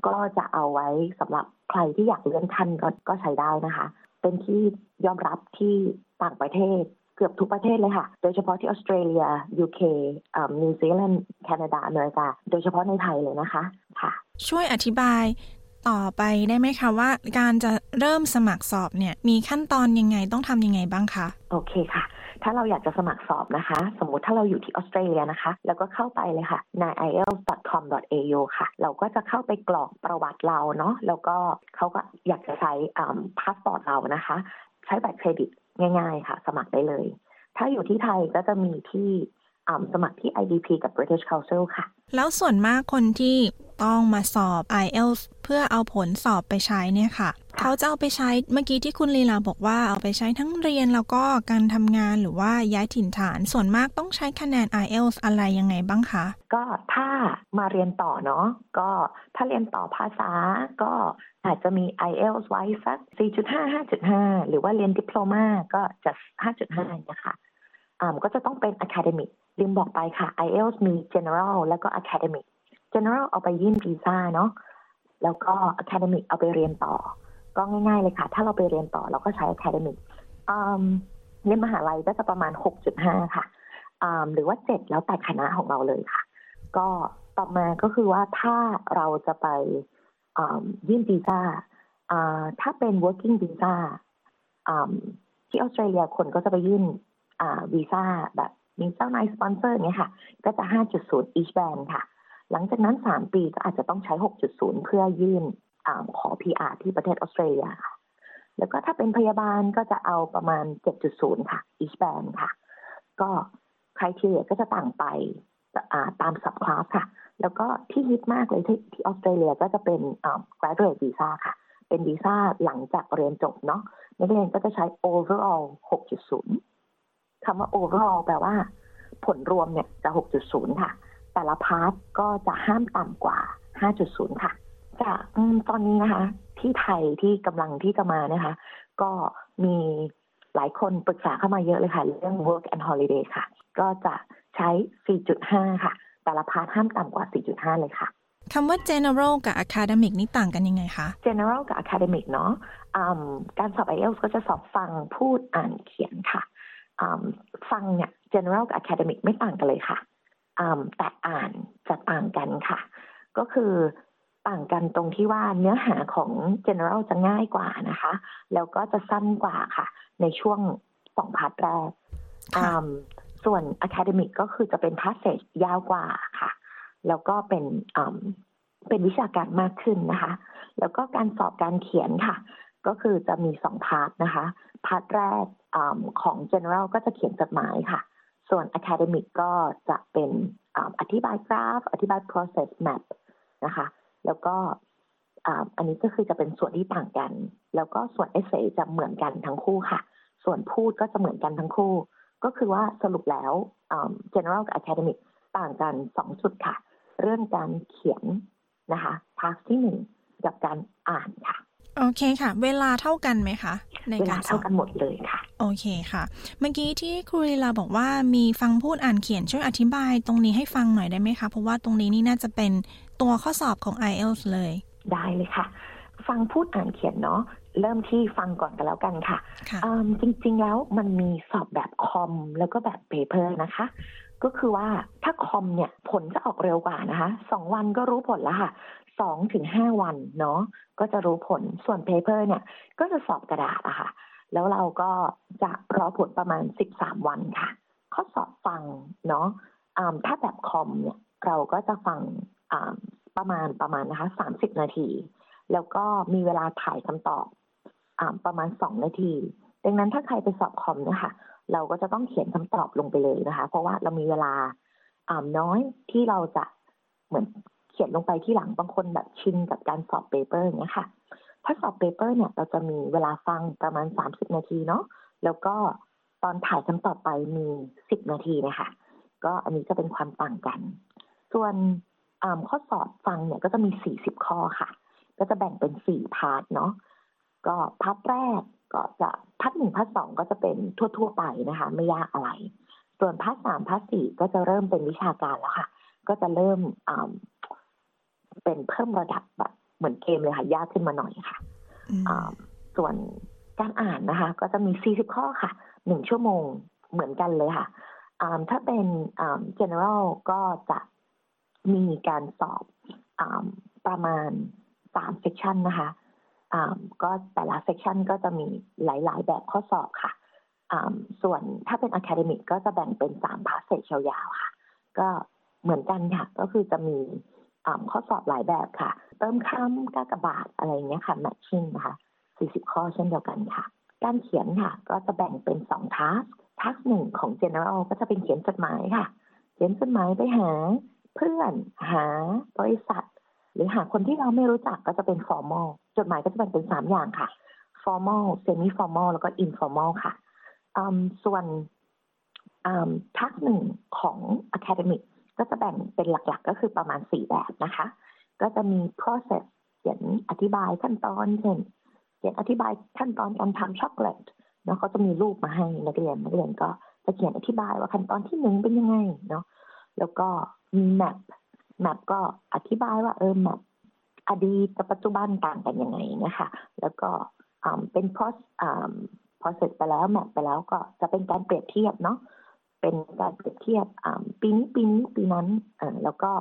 ก็จะเอาไว้สำหรับใครที่อยากเลื่อนขั้นก็ก็ใช้ได้นะคะเป็นที่ยอมรับที่ต่างประเทศเกือบทุกประเทศเลยค่ะโดยเฉพาะที่ออสเตรเลีย ยู เค เอ่อ นิวซีแลนด์ แคนาดา อเมริกาโดยเฉพาะในไทยเลยนะคะค่ะช่วยอธิบายต่อไปได้ไหมคะว่าการจะเริ่มสมัครสอบเนี่ยมีขั้นตอนยังไงต้องทำยังไงบ้างคะโอเคค่ะถ้าเราอยากจะสมัครสอบนะคะสมมุติถ้าเราอยู่ที่ออสเตรเลียนะคะแล้วก็เข้าไปเลยค่ะใน ไอ เอล ที เอส ดอท คอม ดอท เอ ยู ค่ะเราก็จะเข้าไปกรอกประวัติเราเนาะแล้วก็เขาก็อยากจะใช้อ่าพาสปอร์ตเรานะคะใช้บัตรเครดิตง่ายๆค่ะสมัครได้เลยถ้าอยู่ที่ไทยก็จะมีที่สมัครที่ ไอ ดี พี กับ British Council ค่ะแล้วส่วนมากคนที่ต้องมาสอบ ไอ เอล ที เอส เพื่อเอาผลสอบไปใช้เนี่ยค่ะเขาจะเอาไปใช้เมื่อกี้ที่คุณลีลาบอกว่าเอาไปใช้ทั้งเรียนแล้วก็การทำงานหรือว่าย้ายถิ่นฐานส่วนมากต้องใช้คะแนน ไอ เอล ที เอส อะไรยังไงบ้างคะก็ถ้ามาเรียนต่อเนาะก็ถ้าเรียนต่อภาษาก็อาจจะมี ไอ เอล ที เอส ไว้สัก สี่จุดห้า ห้าจุดห้า หรือว่าเรียนดิปโลมาก็จะ ห้าจุดห้า นะคะอ่าก็จะต้องเป็น academic ลืมบอกไปค่ะ ไอ เอล ที เอส มี general แล้วก็ academic general เอาไปยื่นวีซ่าเนาะแล้วก็ academic เอาไปเรียนต่อก็ง่ายๆเลยค่ะถ้าเราไปเรียนต่อเราก็ใช้ academic อืมในมหาลัยก็จะประมาณ หกจุดห้า ค่ะอืมหรือว่าเจ็ดแล้วแต่คณะของเราเลยค่ะก็ต่อมาก็คือว่าถ้าเราจะไปอ่ายื่นวีซ่าอ่าถ้าเป็น working visa อ่าที่ออสเตรเลียคนก็จะไปยื่นอ่าวีซ่าแบบมีเจ้านายสปอนเซอร์เนี่ยค่ะก็จะ ห้าจุดศูนย์ each band ค่ะหลังจากนั้นสามปีก็อาจจะต้องใช้ หกจุดศูนย์ เพื่อยื่นอ่าขอ พี อาร์ ที่ประเทศออสเตรเลียค่ะแล้วก็ถ้าเป็นพยาบาลก็จะเอาประมาณ เจ็ดจุดศูนย์ ค่ะ each band ค่ะก็ criteria ก็จะต่างไปอ่าตาม subclass ค่ะแล้วก็ที่ฮิตมากเลยที่ที่ออสเตรเลียก็จะเป็นอ่า graduate visa ค่ะเป็นวีซ่าหลังจากเรียนจบเนาะนักเรียนก็จะใช้ overall หกจุดศูนย์คำว่า overall แปลว่าผลรวมเนี่ยจะ หกจุดศูนย์ ค่ะแต่ละพาร์ทก็จะห้ามต่ำกว่า ห้าจุดศูนย์ ค่ะจะตอนนี้นะคะที่ไทยที่กำลังที่จะมานะคะก็มีหลายคนปรึกษาเข้ามาเยอะเลยค่ะเรื่อง work and holiday ค่ะก็จะใช้ สี่จุดห้า ค่ะแต่ละพาร์ทห้ามต่ำกว่า สี่จุดห้า เลยค่ะคำว่า general กับ academic นี่ต่างกันยังไงคะ general กับ academic เนาะการสอบ ไอ เอล ที เอส ก็จะสอบฟังพูดอ่านเขียนค่ะฟังเนี่ย general กับ academic ไม่ต่างกันเลยค่ะแต่อ่านจะต่างกันค่ะก็คือต่างกันตรงที่ว่าเนื้อหาของ general จะง่ายกว่านะคะแล้วก็จะสั้นกว่าค่ะในช่วงสองพาร์ทแรกส่วน academic ก็คือจะเป็น passage ยาวกว่าค่ะแล้วก็เป็นเป็นวิชาการมากขึ้นนะคะแล้วก็การสอบการเขียนค่ะก็คือจะมีสองพาร์ทนะคะพาร์ทแรกของ general ก็จะเขียนจดหมายค่ะส่วน academic ก็จะเป็นอธิบายกราฟอธิบาย process map นะคะแล้วก็ อันนี้ก็คือจะเป็นส่วนที่ต่างกันแล้วก็ส่วนเอเซจะเหมือนกันทั้งคู่ค่ะส่วนพูดก็จะเหมือนกันทั้งคู่ก็คือว่าสรุปแล้ว general กับ academic ต่างกันสองจุดค่ะเรื่องการเขียนนะคะพาร์ทที่หนึ่งกับการอ่านค่ะโอเคค่ะเวลาเท่ากันไหมคะในการเท่ากันหมดเลยค่ะโอเคค่ะเมื่อกี้ที่ครูลีลาบอกว่ามีฟังพูดอ่านเขียนช่วยอธิบายตรงนี้ให้ฟังหน่อยได้ไหมคะเพราะว่าตรงนี้นี่น่าจะเป็นตัวข้อสอบของ ไอ เอล ที เอส เลยได้เลยค่ะฟังพูดอ่านเขียนเนาะเริ่มที่ฟังก่อนกันแล้วกันค่ะจริงๆแล้วมันมีสอบแบบคอมแล้วก็แบบเพเปอร์นะคะก็คือว่าถ้าคอมเนี่ยผลจะออกเร็วกว่านะคะสองวันก็รู้ผลแล้วค่ะ สองถึงห้า วันเนาะก็จะรู้ผลส่วนเพเปอร์เนี่ยก็จะสอบกระดาษอะค่ะแล้วเราก็จะรอผลประมาณสิบสามวันค่ะข้อสอบฟังเนาะถ้าแบบคอมเนี่ยเราก็จะฟังประมาณประมาณนะคะสามสิบนาทีแล้วก็มีเวลาถ่ายคำตอบประมาณสองนาทีดังนั้นถ้าใครไปสอบคอมเนี่ยค่ะเราก็จะต้องเขียนคำตอบลงไปเลยนะคะเพราะว่าเรามีเวลาน้อยที่เราจะเหมือนเขียนลงไปที่หลังบางคนแบบชินกับการสอบเปเปอร์อย่างเงี้ยค่ะถ้าสอบเปเปอร์เนี่ยเราจะมีเวลาฟังประมาณสามสิบนาทีเนาะแล้วก็ตอนถ่ายคำตอบไปมีสิบนาทีนะคะก็อันนี้ก็เป็นความต่างกันส่วนข้อสอบฟังเนี่ยก็จะมีสี่สิบข้อค่ะก็จะแบ่งเป็นสี่พาร์ทเนาะก็พาร์ทแรกก็จะพาร์ทหนึ่งพาร์ทสองก็จะเป็นทั่วๆไปนะคะไม่ยากอะไรส่วนพาร์ทสามพาร์ทสี่ก็จะเริ่มเป็นวิชาการแล้วค่ะก็จะเริ่มเป็นเพิ่มระดับแบบเหมือนเกมเลยค่ะยากขึ้นมาหน่อยค่ะส่วนการอ่านนะคะก็จะมีสี่สิบข้อค่ะหนึ่งชั่วโมงเหมือนกันเลยค่ะถ้าเป็นgeneral ก็จะมีการสอบประมาณสามเซกชันนะคะก็แต่ละเซกชันก็จะมีหลายๆแบบข้อสอบค่ะส่วนถ้าเป็น academic ก็จะแบ่งเป็นสามพาร์ทเซสยาวๆค่ะก็เหมือนกันค่ะก็คือจะมีข้อสอบหลายแบบค่ะเติมคำกากบาทอะไรเงี้ยค่ะ matching นะคะสี่สิบข้อเช่นเดียวกันค่ะการเขียนค่ะก็จะแบ่งเป็นสอง task task หนึ่งของ general ก็จะเป็นเขียนจดหมายค่ะเขียนจดหมายไปหาเพื่อนหาบริษัทหรือหาคนที่เราไม่รู้จักก็จะเป็น formal จดหมายก็จะแบ่งเป็นสามอย่างค่ะ formal semi formal แล้วก็ informal ค่ะส่วนทักหนึ่งของ academic ก็จะแบ่งเป็นหลักๆก็คือประมาณสี่แบบนะคะก็จะมี process เขียนอธิบายขั้นตอนเช่นเขียนอธิบายขั้นตอนการทำช็อกโกแลตเนาะเขาจะมีรูปมาให้นักเรียนนักเรียนก็จะเขียนอธิบายว่าขั้นตอนที่หนึ่งเป็นยังไงเนาะแล้วก็มี map map ก็อธิบายว่าเออ map อดีตกับปัจจุบันต่างกันยังไงนะคะแล้วก็เป็น process process ไปแล้ว map ไปแล้วก็จะเป็นการเปรียบเทียบเนาะเป็นการเปรียบเทียบปีนี้ปีนี้ปีนั้นแล้วก็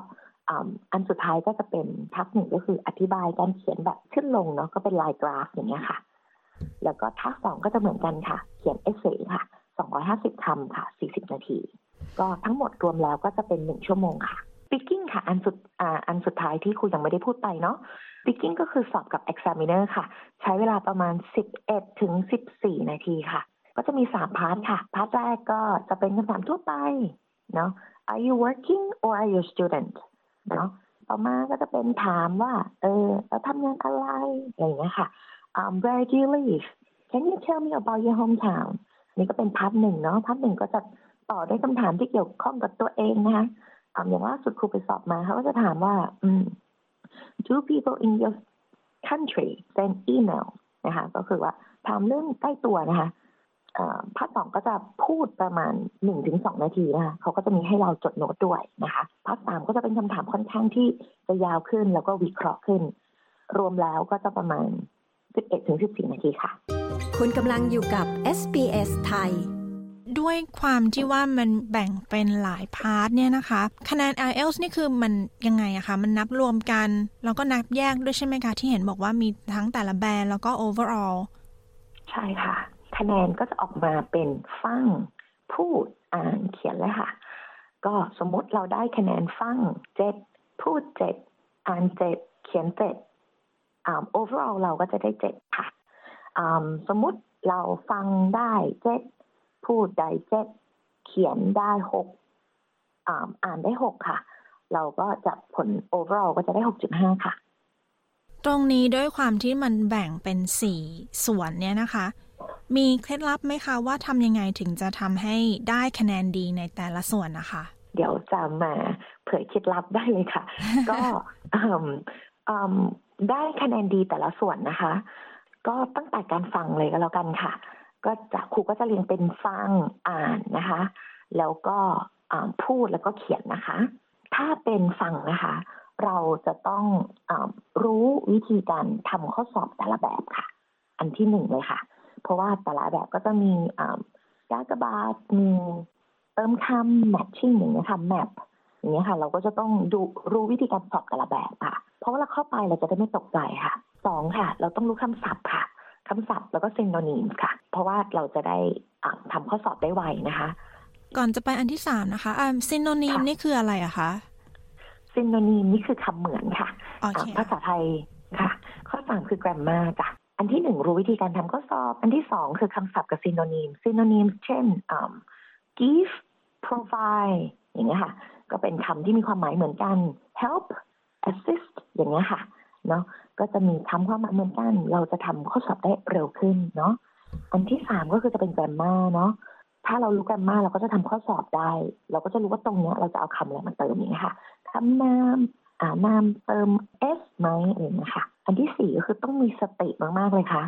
อันสุดท้ายก็จะเป็นทักหนึ่งก็คืออธิบายการเขียนแบบขึ้นลงเนาะก็เป็นลายกราฟอย่างเงี้ยค่ะแล้วก็ทักสองก็จะเหมือนกันค่ะเขียน essay ค่ะสองร้อยห้าสิบคำค่ะสี่สิบนาทีก็ทั้งหมดรวมแล้วก็จะเป็นหนึ่งชั่วโมงค่ะ Speaking ค่ะอันสุดอ่าอันสุดท้ายที่ครูยังไม่ได้พูดไปเนาะ Speaking ก็คือสอบกับ Examiner ค่ะใช้เวลาประมาณ สิบเอ็ดถึงสิบสี่ นาทีค่ะก็จะมีสามพาร์ทค่ะพาร์ทแรกก็จะเป็นคำถามทั่วไปเนาะ Are you working or are you a student เนาะต่อมาก็จะเป็นถามว่าเออเราทำงานอะไรอะไรอย่างเงี้ยค่ะ um, Where do you live Can you tell me about your hometown นี่ก็เป็นพาร์ทหนึ่งเนาะพาร์ทหนึ่งก็จะต่อด้วยคำถามที่เกี่ยวข้องกับตัวเองนะคะอย่างล่าสุดครูไปสอบมาเขาก็จะถามว่า Do people in your country send email นะคะก็คือว่าถามเรื่องใกล้ตัวนะคะพาร์ทสองก็จะพูดประมาณ หนึ่งถึงสอง นาทีนะคะเขาก็จะมีให้เราจดโน้ตด้วยนะคะพาร์ทสามก็จะเป็นคำถามค่อนข้างที่จะยาวขึ้นแล้วก็วิเคราะห์ขึ้นรวมแล้วก็จะประมาณ สิบเอ็ดถึงสิบสี่ นาทีค่ะคุณกำลังอยู่กับ เอส บี เอส ไทยด้วยความที่ว่ามันแบ่งเป็นหลายพาร์ทเนี่ยนะคะคะแนน ไอ เอล ที เอส นี่คือมันยังไงอะคะมันนับรวมกันแล้วก็นับแยกด้วยใช่ไหมคะที่เห็นบอกว่ามีทั้งแต่ละแบนแล้วก็ overall ใช่ค่ะคะแนนก็จะออกมาเป็นฟังพูดอ่านเขียนเลยค่ะก็สมมติเราได้คะแนนฟังเจ็ดพูดเจ็ดอ่านเจ็ดเขียนเจ็ดอ่า overall เราก็จะได้เจ็ดค่ะอ่าสมมติเราฟังได้เจ็ดพูดได้เจ็ดเขียนได้หกอ่านได้หกค่ะเราก็จะผล overall ก็จะได้ หกจุดห้า ค่ะ ตรงนี้ด้วยความที่มันแบ่งเป็นสี่ส่วนเนี่ยนะคะมีเคล็ดลับไหมคะว่าทำยังไงถึงจะทำให้ได้คะแนนดีในแต่ละส่วนนะคะเดี๋ยวจะมาเผยเคล็ดลับได้เลยค่ะ ก็ได้คะแนนดีแต่ละส่วนนะคะก็ตั้งแต่การฟังเลยก็แล้วกันค่ะก็จะครูก็จะเรียงเป็นฟังอ่านนะคะแล้วก็พูดแล้วก็เขียนนะคะถ้าเป็นฟังนะคะเราจะต้องอรู้วิธีการทำข้อสอบแต่ละแบบค่ะอันที่หนึ่งเลยค่ะเพราะว่าแต่ละแบบก็จะมีกากบาทมีเติมคำแมทชิ่งอย่างเงี้ยค่ะแมปอย่างเงี้ยค่ะเราก็จะต้องดูรู้วิธีการสอบแต่ละแบบค่ะเพราะว่าเราเข้าไปเราจะได้ไม่ตกใจค่ะสองค่ะเราต้องรู้คำศัพท์ค่ะคำศัพท์แล้วก็ซินโนนิมค่ะเพราะว่าเราจะได้ทำข้อสอบได้ไวนะคะก่อนจะไปอันที่สามนะคะซินโนนิมนี่คืออะไรอะคะซินโนนิมนี่คือคำเหมือนค่ะ okay. ภาษาไทยค่ะข้อสามคือแกรมมาจ้ะอันที่หนึ่งรู้วิธีการทำข้อสอบอันที่สองคือคำศัพท์กับซินโนนิมซินโนนิมเช่น give provide อย่างเงี้ยค่ะก็เป็นคำที่มีความหมายเหมือนกัน help assist อย่างเงี้ยค่ะเนาะก็จะมีคำความหมายเหมือนกันเราจะทำข้อสอบได้เร็วขึ้นเนาะอันที่สามก็คือจะเป็นแกรมมาเนาะถ้าเรารู้แกรมมาเราก็จะทำข้อสอบได้เราก็จะรู้ว่าตรงเนี้ยเราจะเอาคำอะไรมาเติมอย่างเงี้ยค่ะคำนามอ่านามเติม s ไหมอะไรอย่างเงี้ยค่ะอันที่สี่ก็คือต้องมีสติมากๆเลยค่ะ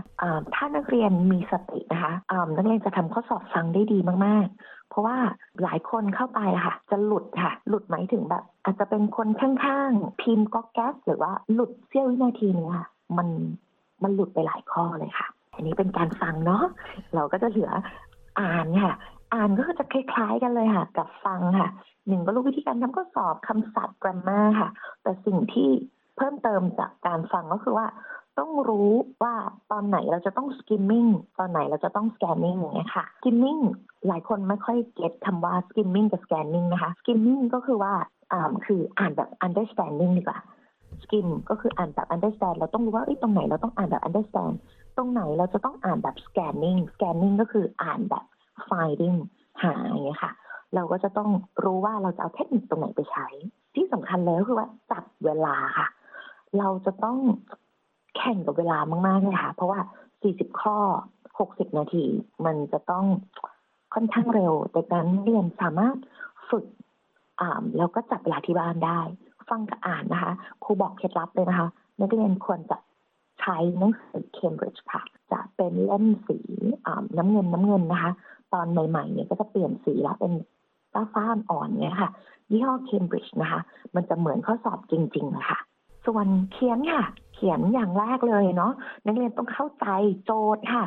ถ้านักเรียนมีสตินะคะนักเรียนจะทำข้อสอบฟังได้ดีมากๆเพราะว่าหลายคนเข้าไปค่ะจะหลุดค่ะหลุดหมายถึงแบบอาจจะเป็นคนข้างๆพิมพ์ก็แก๊สหรือว่าหลุดเสี้ยววินาทีนึงค่ะมันมันหลุดไปหลายข้อเลยค่ะอันนี้เป็นการฟังเนาะเราก็จะเหลืออ่านค่ะอ่านก็คือจะคล้ายๆกันเลยค่ะกับฟังค่ะหนึ่งก็รู้วิธีการทำข้อสอบคำศัพท์แกรมมาค่ะแต่สิ่งที่เพิ่มเติมจากการฟังก็คือว่าต้องรู้ว่าตอนไหนเราจะต้อง skimming ตอนไหนเราจะต้อง scanning อย่างเงี้ยค่ะ skimming หลายคนไม่ค่อยเก็ตคำว่า skimming กับ scanning นะคะ skimming ก็คือว่าอ่าคืออ่านแบบ understanding ดีกว่า skim ก็คืออ่านแบบ understand เราต้องรู้ว่าเอ้ยตรงไหนเราต้องอ่านแบบ understand ตรงไหนเราจะต้องอ่านแบบ scanning scanning ก็คืออ่านแบบ finding หาอย่างเงี้ยค่ะเราก็จะต้องรู้ว่าเราจะเอาเทคนิคตรงไหนไปใช้ที่สำคัญเลยก็คือว่าจับเวลาค่ะเราจะต้องแข่งกับเวลามากๆเลยค่ะเพราะว่าสี่สิบข้อหกสิบนาทีมันจะต้องค่อนข้างเร็วแต่การเรียนสามารถฝึกอ่าแล้วก็จับเวลาที่บ้านได้ฟังกับอ่านนะคะครูบอกเคล็ดลับเลยนะคะนักเรียนควรจะใช้หนังสือ Cambridge ค่ะจะเป็นเล่มสีน้ำเงินน้ำเงินนะคะตอนใหม่ๆเนี่ยก็จะเปลี่ยนสีแล้วเป็นฟ้าฟ้าอ่อนๆเนี่ยค่ะยี่ห้อ Cambridge นะคะมันจะเหมือนข้อสอบจริงๆนะคะส่วนเขียนค่ะเขียนอย่างแรกเลยเนาะนักเรียนต้องเข้าใจโจทย์ค่ะ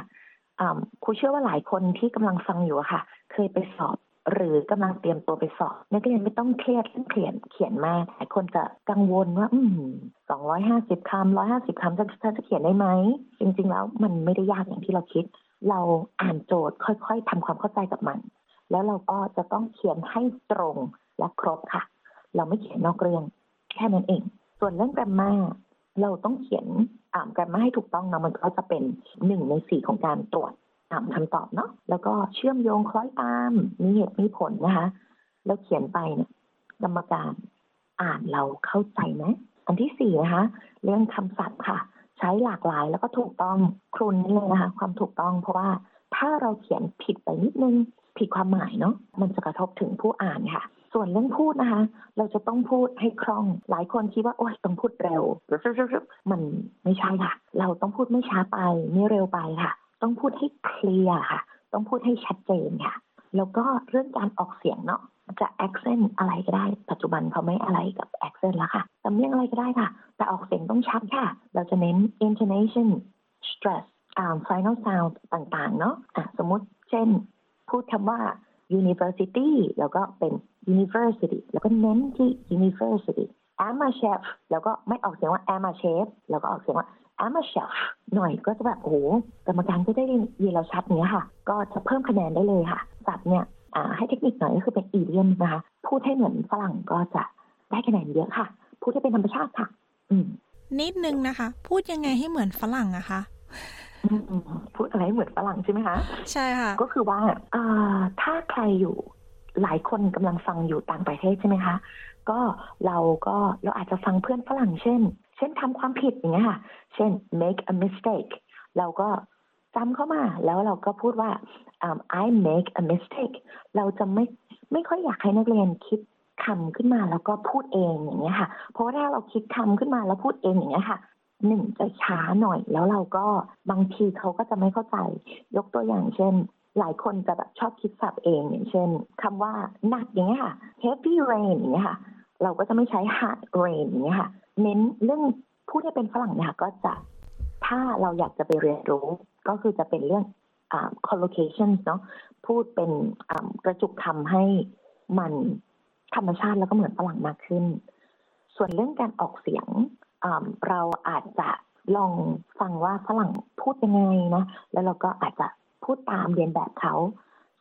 ครูเชื่อว่าหลายคนที่กำลังฟังอยู่ค่ะเคยไปสอบหรือกำลังเตรียมตัวไปสอบนักเรียนไม่ต้องเครียดเรื่องเขียนเขียนมากหลายคนจะกังวลว่าอืมสองร้อยห้าสิบคำร้อยห้าสิบคำจะจะเขียนได้ไหมจริงๆแล้วมันไม่ได้ยากอย่างที่เราคิดเราอ่านโจทย์ค่อยๆทำความเข้าใจกับมันแล้วเราก็จะต้องเขียนให้ตรงและครบค่ะเราไม่เขียนนอกเรื่องแค่นั้นเองส่วนเรื่องแกรมมาเราต้องเขียนอ่านแกรมมาให้ถูกต้องนะมันก็จะเป็นหนึ่งในสี่ของการตรวจอ่านคำตอบเนาะแล้วก็เชื่อมโยงคล้อยตามมีเหตุมีผลนะคะแล้วเขียนไปเนี่ยกรรมการอ่านเราเข้าใจไหมอันที่สี่นะคะเรื่องคำศัพท์ค่ะใช้หลากหลายแล้วก็ถูกต้องครูนี่เลยนะคะความถูกต้องเพราะว่าถ้าเราเขียนผิดไปนิดนึงผิดความหมายเนาะมันจะกระทบถึงผู้อ่านค่ะส่วนเรื่องพูดนะคะเราจะต้องพูดให้คล่องหลายคนคิดว่าโอ๊ยต้องพูดเร็วมันไม่ใช่ค่ะเราต้องพูดไม่ช้าไปไม่เร็วไปค่ะต้องพูดให้เคลียร์ค่ะต้องพูดให้ชัดเจนค่ะแล้วก็เรื่องการออกเสียงเนาะจะแอคเซนต์อะไรก็ได้ปัจจุบันเขาไม่อะไรกับแอคเซนต์แล้วค่ะสำเนียงอะไรก็ได้ค่ะแต่ออกเสียงต้องชัดค่ะเราจะเน้น intonation stress อ่า final sound ต่างๆเนาะอ่ะสมมติเช่นพูดคำว่า university แล้วก็เป็น university แล้วก็เน้นที่ university I'm a chef แล้วก็ไม่ออกเสียงว่า I'm a chef แล้วก็ออกเสียงว่า I'm a chef หน่อยก็จะแบบโอ้กรรมการก็ได้ยินเราชัดเนี้ยค่ะก็จะเพิ่มคะแนนได้เลยค่ะศัพท์เนี่ยให้เทคนิคหน่อยก็คือเป็น idiom นะคะพูดให้เหมือนฝรั่งก็จะได้คะแนนเยอะค่ะพูดให้เป็นธรรมชาติค่ะนิดนึงนะคะพูดยังไงให้เหมือนฝรั่งอะคะพูดอะไรเหมือนฝรั่งใช่ไหมคะใช่ค่ะก็คือว่าถ้าใครอยู่หลายคนกำลังฟังอยู่ต่างประเทศใช่ไหมคะก็เราก็เราอาจจะฟังเพื่อนฝรั่งเช่น เช่นทำความผิดอย่างเงี้ยค่ะเช่น make a mistake เราก็จำเข้ามาแล้วเราก็พูดว่า um, I make a mistake เราจะไม่ไม่ค่อยอยากให้นักเรียนคิดคำขึ้นมาแล้วก็พูดเองอย่างเงี้ยค่ะเพราะว่าถ้าเราคิดคำขึ้นมาแล้วพูดเองอย่างเงี้ยค่ะหนึ่งจะช้าหน่อยแล้วเราก็บางทีเขาก็จะไม่เข้าใจยกตัวอย่างเช่นหลายคนจะแบบชอบคิดศัพท์เองอย่างเช่นคำว่าหนักอย่างเงี้ยค่ะ heavy rain อย่างเงี้ยค่ะเราก็จะไม่ใช้ hard rain อย่างเงี้ยค่ะเน้นเรื่องพูดให้เป็นฝรั่งเนี่ยก็จะถ้าเราอยากจะไปเรียนรู้ก็คือจะเป็นเรื่อง uh, collocation เนาะพูดเป็น uh, กระจุกคำให้มันธรรมชาติแล้วก็เหมือนฝรั่งมากขึ้นส่วนเรื่องการออกเสียง uh, เราอาจจะลองฟังว่าฝรั่งพูดยังไงนะแล้วเราก็อาจจะพูดตามเรียนแบบเขา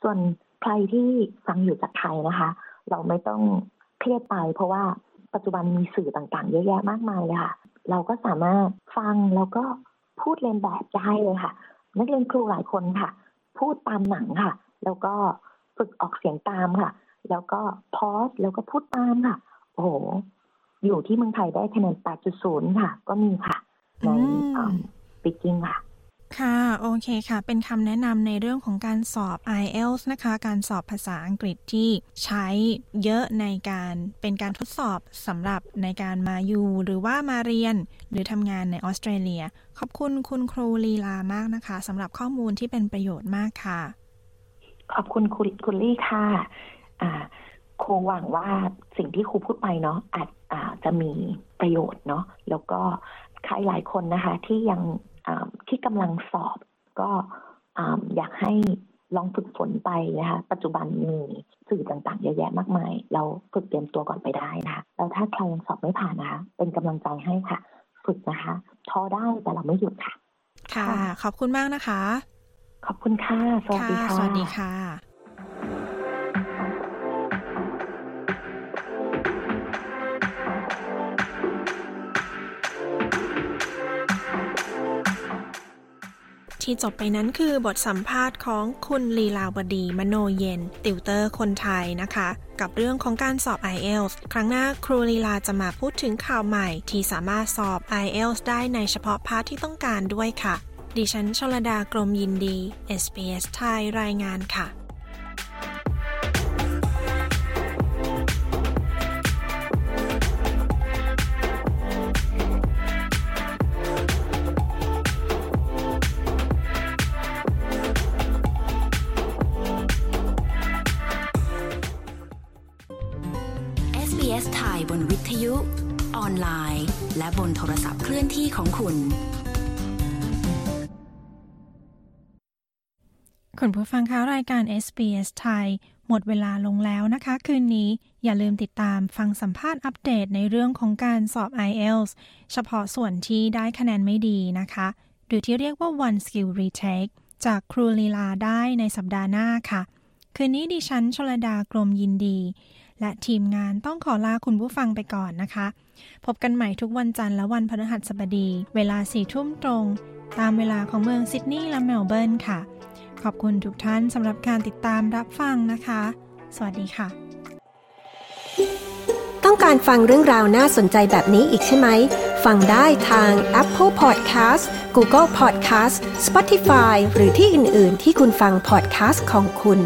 ส่วนใครที่ฟังอยู่จากไทยนะคะเราไม่ต้องเครียดไปเพราะว่าปัจจุบันมีสื่อต่างๆเยอะแยะมากมายเลยค่ะเราก็สามารถฟังแล้วก็พูดเรียนแบบได้เลยค่ะนักเรียนครูหลายคนค่ะพูดตามหนังค่ะแล้วก็ฝึกออกเสียงตามค่ะแล้วก็พอสแล้วก็พูดตามค่ะโอ้โหอยู่ที่เมืองไทยได้คะแนน แปดจุดศูนย์ ค่ะก็มีค่ะในปีกิ้งค่ะค่ะโอเคค่ะเป็นคำแนะนำในเรื่องของการสอบ ไอ เอล ที เอส นะคะการสอบภาษาอังกฤษที่ใช้เยอะในการเป็นการทดสอบสำหรับในการมาอยู่หรือว่ามาเรียนหรือทำงานในออสเตรเลียขอบคุณคุณครูลีลามากนะคะสำหรับข้อมูลที่เป็นประโยชน์มากค่ะขอบคุณคุณคุณลี่ค่ะอ่าคงหวังว่าสิ่งที่ครูพูดไปเนาะอาจอ่าจะมีประโยชน์เนาะแล้วก็ใครหลายคนนะคะที่ยังที่กำลังสอบก็อยากให้ลองฝึกฝนไปนะคะปัจจุบันมีสื่อต่างๆเยอะแยะมากมายเราฝึกเตรียมตัวก่อนไปได้นะคะแล้วถ้าใครยังสอบไม่ผ่านนะคะเป็นกำลังใจให้ค่ะฝึกนะคะท้อได้แต่เราไม่หยุดค่ะค่ะขอบคุณมากนะคะขอบคุณค่ะสวัสดีค่ะสวัสดีค่ะที่จบไปนั้นคือบทสัมภาษณ์ของคุณลีลาวดีมโนเย็นติวเตอร์คนไทยนะคะกับเรื่องของการสอบ ไอ เอล ที เอส ครั้งหน้าครูลีลาจะมาพูดถึงข่าวใหม่ที่สามารถสอบ ไอ เอล ที เอส ได้ในเฉพาะพาร์ทที่ต้องการด้วยค่ะดิฉันชลดากรมยินดี เอส บี เอส ไทยรายงานค่ะบนวิทยุออนไลน์และบนโทรศัพท์เคลื่อนที่ของคุณคุณผู้ฟังคะรายการ เอส บี เอส ไทยหมดเวลาลงแล้วนะคะคืนนี้อย่าลืมติดตามฟังสัมภาษณ์อัปเดตในเรื่องของการสอบ ไอ เอล ที เอส เฉพาะส่วนที่ได้คะแนนไม่ดีนะคะหรือที่เรียกว่า one skill retake จากครูลีลาได้ในสัปดาห์หน้าค่ะคืนนี้ดิฉันชลดากรมยินดีและทีมงานต้องขอลาคุณผู้ฟังไปก่อนนะคะพบกันใหม่ทุกวันจันทร์และวันพฤหัสบดีเวลาสี่ทุ่มตรงตามเวลาของเมืองซิดนีย์และเมลเบิร์นค่ะขอบคุณทุกท่านสำหรับการติดตามรับฟังนะคะสวัสดีค่ะต้องการฟังเรื่องราวน่าสนใจแบบนี้อีกใช่ไหมฟังได้ทาง Apple Podcast Google Podcast Spotify หรือที่อื่นๆที่คุณฟัง podcast ของคุณ